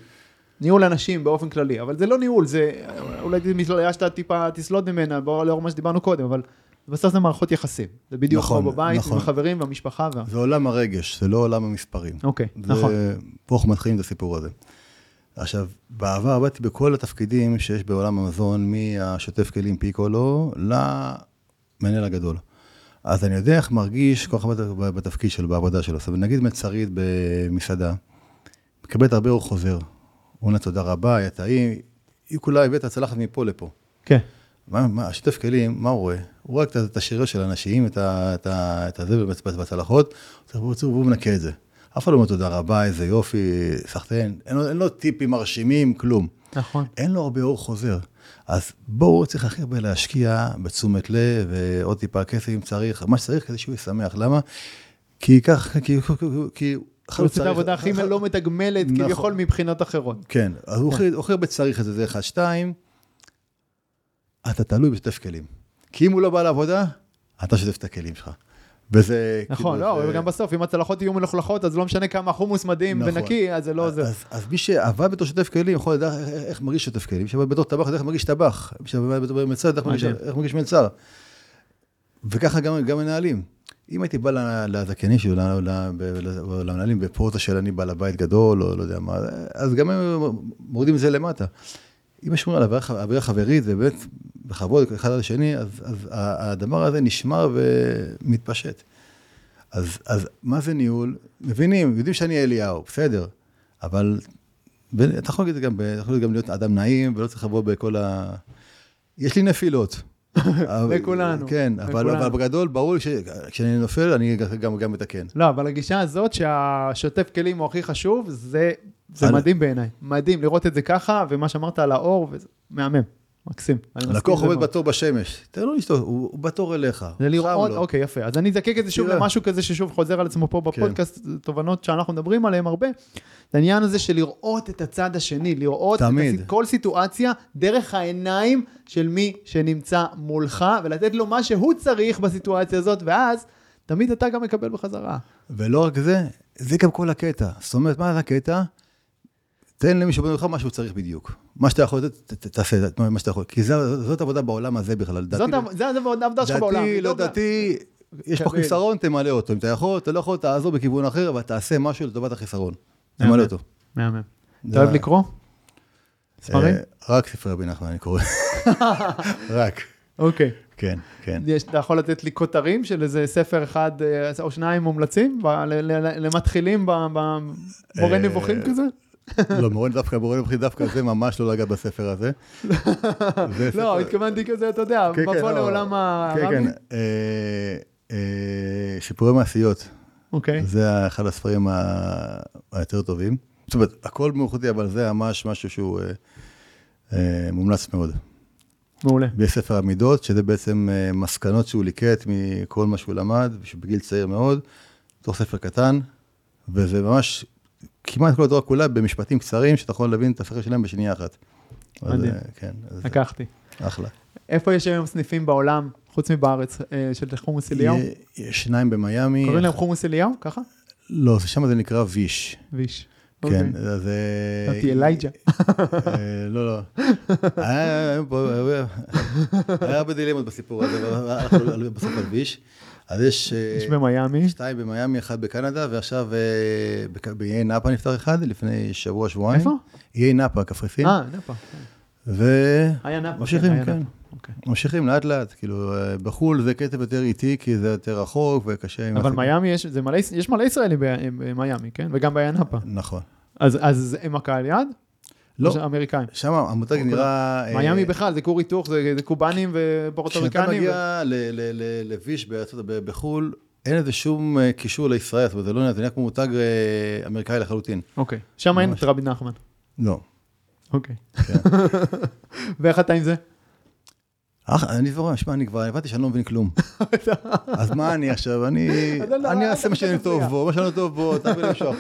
ניהול אנשים באופן כללי, אבל זה לא ניהול, זה אולי היה שאתה טיפה תסלוד ממנה, לאור מה שדיברנו קודם, אבל בסוף זה מערכות יחסים, זה בדיוק נכון, כמו בבית, נכון. עם החברים והמשפחה. זה עולם הרגש, זה לא עולם המספרים. אוקיי, זה, נכון. פה אנחנו מתחילים את הסיפור הזה. עכשיו, בעבר באתי בכל התפקידים שיש בעולם המזון, מהשוטף כלים פיקולו, למנהל הגדול. אז אני יודע איך מרגיש כל אחד בתפקיד שלו, בעבודה שלו. אבל נגיד מצרית במסעדה, מקבלת הרבה אור חוזר. אונה, תודה רבה, היה טעים, היא כולה הבאת הצלחת מפה לפה. כן. השוטף כלים, מה הוא רואה? הוא רואה את השריר של האנשים, את הזבל בצלחות, הוא מנקה את זה. אף אחד לא אומר תודה רבה, איזה יופי, סחטן, אין לו טיפים מרשימים, כלום. נכון. אין לו הרבה אור חוזר. אז בואו צריך הכי הרבה להשקיע בתשומת לב, ועוד טיפה כסף אם צריך, מה שצריך כדי שהוא ישמח, למה? כי ככה, כי הוא צריך... העבודה הכי לא מתגמלת, כביכול מבחינות אחרות. כן, אז הוא הכי הרבה צריך את זה, זה אחד, שתיים, אתה תלוי בשותף כלים. כי אם הוא לא בא לעבודה, אתה שותף את הכלים שלך. וזה... נכון, לא, וגם בסוף, אם הצלחות יהיו מלוכלכות, אז לא משנה כמה חומוס מדהים ונקי, אז זה לא זה. אז מי שעבד בתור שוטף כלים, יכול לדעת איך מרגיש שוטף כלים, שעבד בתור טבח, איך מרגיש טבח, שעבד בתור מצר, איך מרגיש מצר. וככה גם מנהלים. אם הייתי בא לזכיינים שלי, למנהלים בפורטה של אני בעל הבית גדול, או לא יודע מה, אז גם הם מורדים את זה למטה. אם יש שמונה עבירה חברית, ובאמת בכבוד אחד על השני, אז הדבר הזה נשמר ומתפשט. אז מה זה ניהול? מבינים, יודעים שאני אליהו, בסדר, אבל אתה יכול להגיד גם להיות אדם נעים, ולא צריך לבוא בכל ה... יש לי נפילות. לכולנו. כן, אבל בגדול, ברור, כשאני נופל, אני גם מתקן. לא, אבל הגישה הזאת שהשוטף כלים הוא הכי חשוב, זה מדהים בעיניי. מדהים לראות את זה ככה, ומה שאמרת על האור, וזה מהמם. מקסים. לקוח עובד בתור בשמש, תן לו לשתות, הוא בתור אליך. זה לראות, אוקיי, יפה. אז אני אזקק את זה שוב למשהו כזה ששוב חוזר על עצמו פה בפודקאסט, תובנות שאנחנו מדברים עליהן הרבה. העניין הזה של לראות את הצד השני, לראות כל סיטואציה דרך העיניים של מי שנמצא מולך, ולתת לו מה שהוא צריך בסיטואציה הזאת, ואז תמיד אתה גם מקבל בחזרה. ולא רק זה, זה גם כל הקטע. זאת אומרת, מה הקטע? תן למי שבנו לך מה שהוא צריך בדיוק. מה שאתה יכול, תעשה, מה שאתה יכול. כי זאת עבודה בעולם הזה בכלל. זה עבודה שלך בעולם. דתי, לא דתי, יש פה חיסרון, תמלא אותו. אם אתה יכול, אתה לא יכול, תעזור בכיוון אחר, אבל תעשה משהו לטובת החיסרון. תמלא אותו. מהמם. אתה אוהב לקרוא? ספרים? רק ספרי רבי נחמן, אני קורא. רק. אוקיי. כן, כן. אתה יכול לתת לי כותרים של איזה ספר אחד או שניים מומלצים? למתחילים במורה נבוכים כזה? לא, מורה נבוכים דווקא זה ממש לא לגע בספר הזה. לא, התכוונתי כזה, אתה יודע, בכל העולם הרבי. כן, כן, שיפורי מעשיות. אוקיי. זה אחד הספרים היותר טובים. זאת אומרת, הכל מאוחותי, אבל זה ממש משהו שהוא מומלץ מאוד. מעולה. בספר המידות, שזה בעצם מסקנות שהוא ליקט מכל מה שהוא למד, שבגיל צעיר מאוד, תוך ספר קטן, וזה ממש... כמעט כל הדורה כולה במשפטים קצרים, שאתה יכול להבין את הספר שלהם בשנייה אחת. מדהים. כן. לקחתי. אחלה. איפה יש היום סניפים בעולם, חוץ מבארץ, של חומוס אליהו? יש שניים במייאמי. קוראים להם חומוס אליהו, ככה? לא, שם זה נקרא ויש. ויש. כן, אז... אותי אלייג'ה. לא, לא. היה הרבה דילמות בסיפור הזה, אנחנו בסוף הלביש. אז יש... יש במייאמי. שתיים במייאמי, אחד בקנדה, ועכשיו באיי נאפה נפטר אחד, לפני שבוע, שבועיים. איפה? איי נאפה, כפריפים. נאפה. וממשיכים, כן. ממשיכים לאט לאט, כאילו, בחול זה קצב יותר איטי, כי זה יותר רחוק וקשה. אבל מייאמי, יש מלא ישראלים במייאמי, כן? וגם באיי נאפה. נכון. אז הם הקהל יד? לא. אמריקאים. שם המותג נראה... מייאמי בכלל, זה כור היתוך, זה קובנים ופורטוריקנים. כשאתה מגיע לוויש בחול, אין איזה שום קישור לישראל, זאת אומרת, זה לא נראה כמו מותג אמריקאי לחלוטין. אוקיי. שם אין את רבי נחמן. לא. אוקיי. ואיך אתה עם זה? אני זורם, שמע, אני כבר הבנתי שאני לא מבין כלום. אז מה אני עכשיו? אני אעשה מה שאני טוב בו, מה שאני לא טוב בו, תעבי למשוך.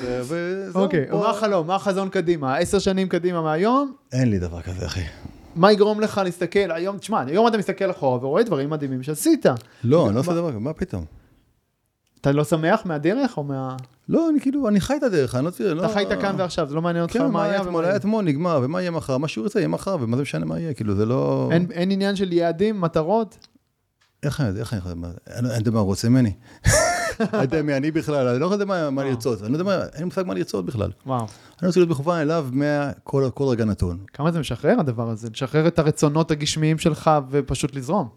אוקיי, מה החלום, מה החזון קדימה? 10 שנים קדימה מהיום? אין לי דבר כזה, אחי. מה יגרום לך להסתכל? היום, תשמע, היום אתה מסתכל אחורה ורואה דברים מדהימים שעשית. לא, אני לא עושה דבר כזה, מה פתאום? אתה לא שמח מהדרך או מה... לא, אני כאילו, אני חי את הדרך, אני לא תראה, לא... אתה חי את כאן ועכשיו, זה לא מעניין אותך מה היה ומה... כן, היה אתמול, נגמר, ומה יהיה מחר, מה שהוא ירצה יהיה מחר, ומה זה משנה מה יהיה, כאילו, זה לא... אין עניין של יעדים, מטרות? איך אני יודע, אני יודע מה רוצה ממני. אני יודע מי אני בכלל, אני לא יודע מה לרצות, אני לא יודע מה, אין מושג מה לרצות בכלל. וואו. אני רוצה להיות מכוון אליו כל רגע נתון. כמה זה משחרר הדבר הזה? לשחרר את הרצונות הגשמיים שלך ופשוט לזרום.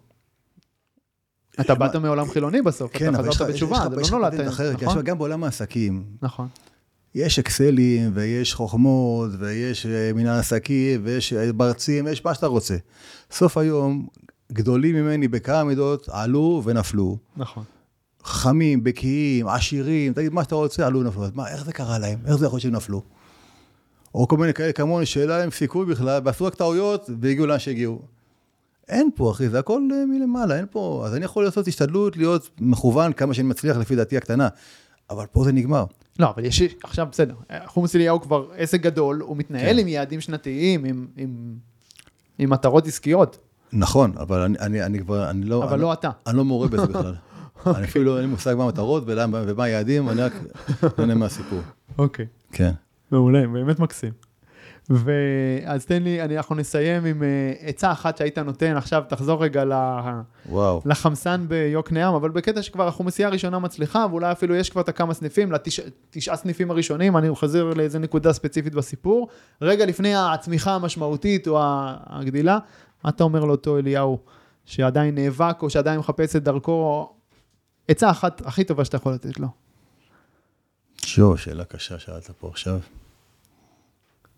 אתה באת מעולם חילוני בסוף, אתה חזרת בתשובה, זה לא נולד. עכשיו גם בעולם העסקים, יש אקסלים ויש חוכמות ויש מנהל עסקים ויש ברצים, יש מה שאתה רוצה. סוף היום, גדולים ממני בכמה מידות עלו ונפלו. נכון. חמים, בקיאים, עשירים, תגיד מה שאתה רוצה, עלו ונפלו. מה, איך זה קרה להם? איך זה יכול שהם נפלו? או כל מיני כאלה כמוני שאלה להם סיכוי בכלל, ועשו רק טעויות והגיעו לאן שהגיעו. אין פה, אחי, זה הכל מלמעלה, אין פה. אז אני יכול לעשות השתדלות, להיות מכוון כמה שאני מצליח לפי דעתי הקטנה. אבל פה זה נגמר. לא, אבל יש, עכשיו בסדר. חומס אליהו כבר עסק גדול, הוא מתנהל עם יעדים שנתיים, עם מטרות עסקיות. נכון, אבל אני כבר, אני לא... אבל לא אתה. אני לא מורה בזה בכלל. אני אפילו לא, אין לי מושג מה המטרות ומה היעדים, אני רק נהנה מהסיפור. אוקיי. כן. מעולה, באמת מקסים. ואז תן לי, אנחנו נסיים עם עצה אחת שהיית נותן, עכשיו תחזור רגע לחמסן ביוקנעם, אבל בקטע שכבר החומסייה הראשונה מצליחה, ואולי אפילו יש כבר את כמה סניפים, לתשעה סניפים הראשונים, אני חוזר לאיזה נקודה ספציפית בסיפור, רגע לפני הצמיחה המשמעותית או הגדילה, מה אתה אומר לאותו אליהו, שעדיין נאבק או שעדיין מחפש את דרכו, עצה אחת הכי טובה שאתה יכול לתת לו? שוב, שאלה קשה שאלת פה עכשיו.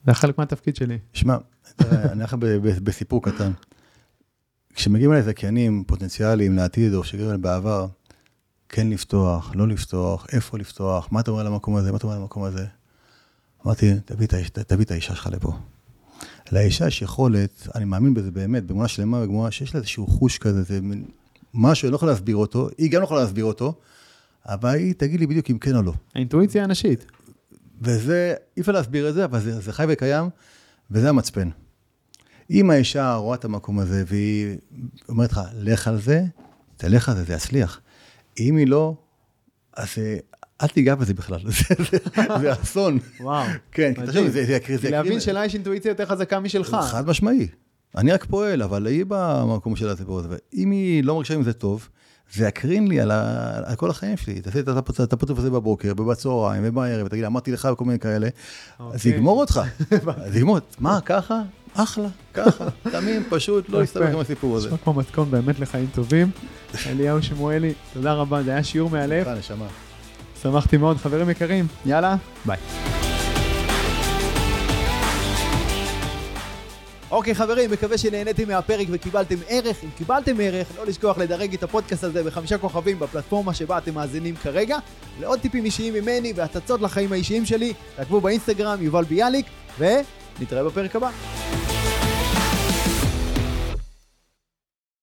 זה חלק מהתפקיד שלי. שמע, אני הולך בסיפור קטן. כשמגיעים אליי זכיינים פוטנציאליים לעתיד, או שגרים אליי בעבר, כן לפתוח, לא לפתוח, איפה לפתוח, מה אתה אומר למקום הזה, מה אתה אומר למקום הזה? אמרתי, תביא את האישה שלך לפה. לאישה יש יכולת, אני מאמין בזה באמת, באמונה שלמה וגמורה, שיש לה איזשהו חוש כזה, זה משהו, אני לא יכול להסביר אותו, היא גם לא יכולה להסביר אותו, אבל היא תגיד לי בדיוק אם כן או לא. האינטואיציה הנשית. וזה, אי אפשר להסביר את זה, אבל זה חי וקיים, וזה המצפן. אם האישה רואה את המקום הזה, והיא אומרת לך, לך על זה, תלך על זה, זה יצליח. אם היא לא, אז אל תיגע בזה בכלל, זה אסון. וואו. כן, תשוב, זה יקריב. להבין שלה יש אינטואיציה יותר חזקה משלך. חד משמעי. אני רק פועל, אבל היא במקום שלה, ואם היא לא מרגישה עם זה טוב, זה יקרין לי על כל החיים שלי. תעשה את הפוטוף הזה בבוקר, בצהריים, ובערב, ותגיד, אמרתי לך וכל מיני כאלה, זה יגמור אותך. זה יגמור, מה, ככה? אחלה, ככה, תמים, פשוט, לא להסתבך עם הסיפור הזה. יש פה מתכון באמת לחיים טובים. אליהו שמואלי, תודה רבה, זה היה שיעור מהלב. תודה, נשמה. שמחתי מאוד, חברים יקרים, יאללה, ביי. אוקיי חברים, מקווה שנהניתם מהפרק וקיבלתם ערך. אם קיבלתם ערך, לא לשכוח לדרג את הפודקאסט הזה ב5 כוכבים בפלטפורמה שבה אתם מאזינים כרגע. לעוד טיפים אישיים ממני והתצות לחיים האישיים שלי, תעקבו באינסטגרם יובל ביאליק, ונתראה בפרק הבא.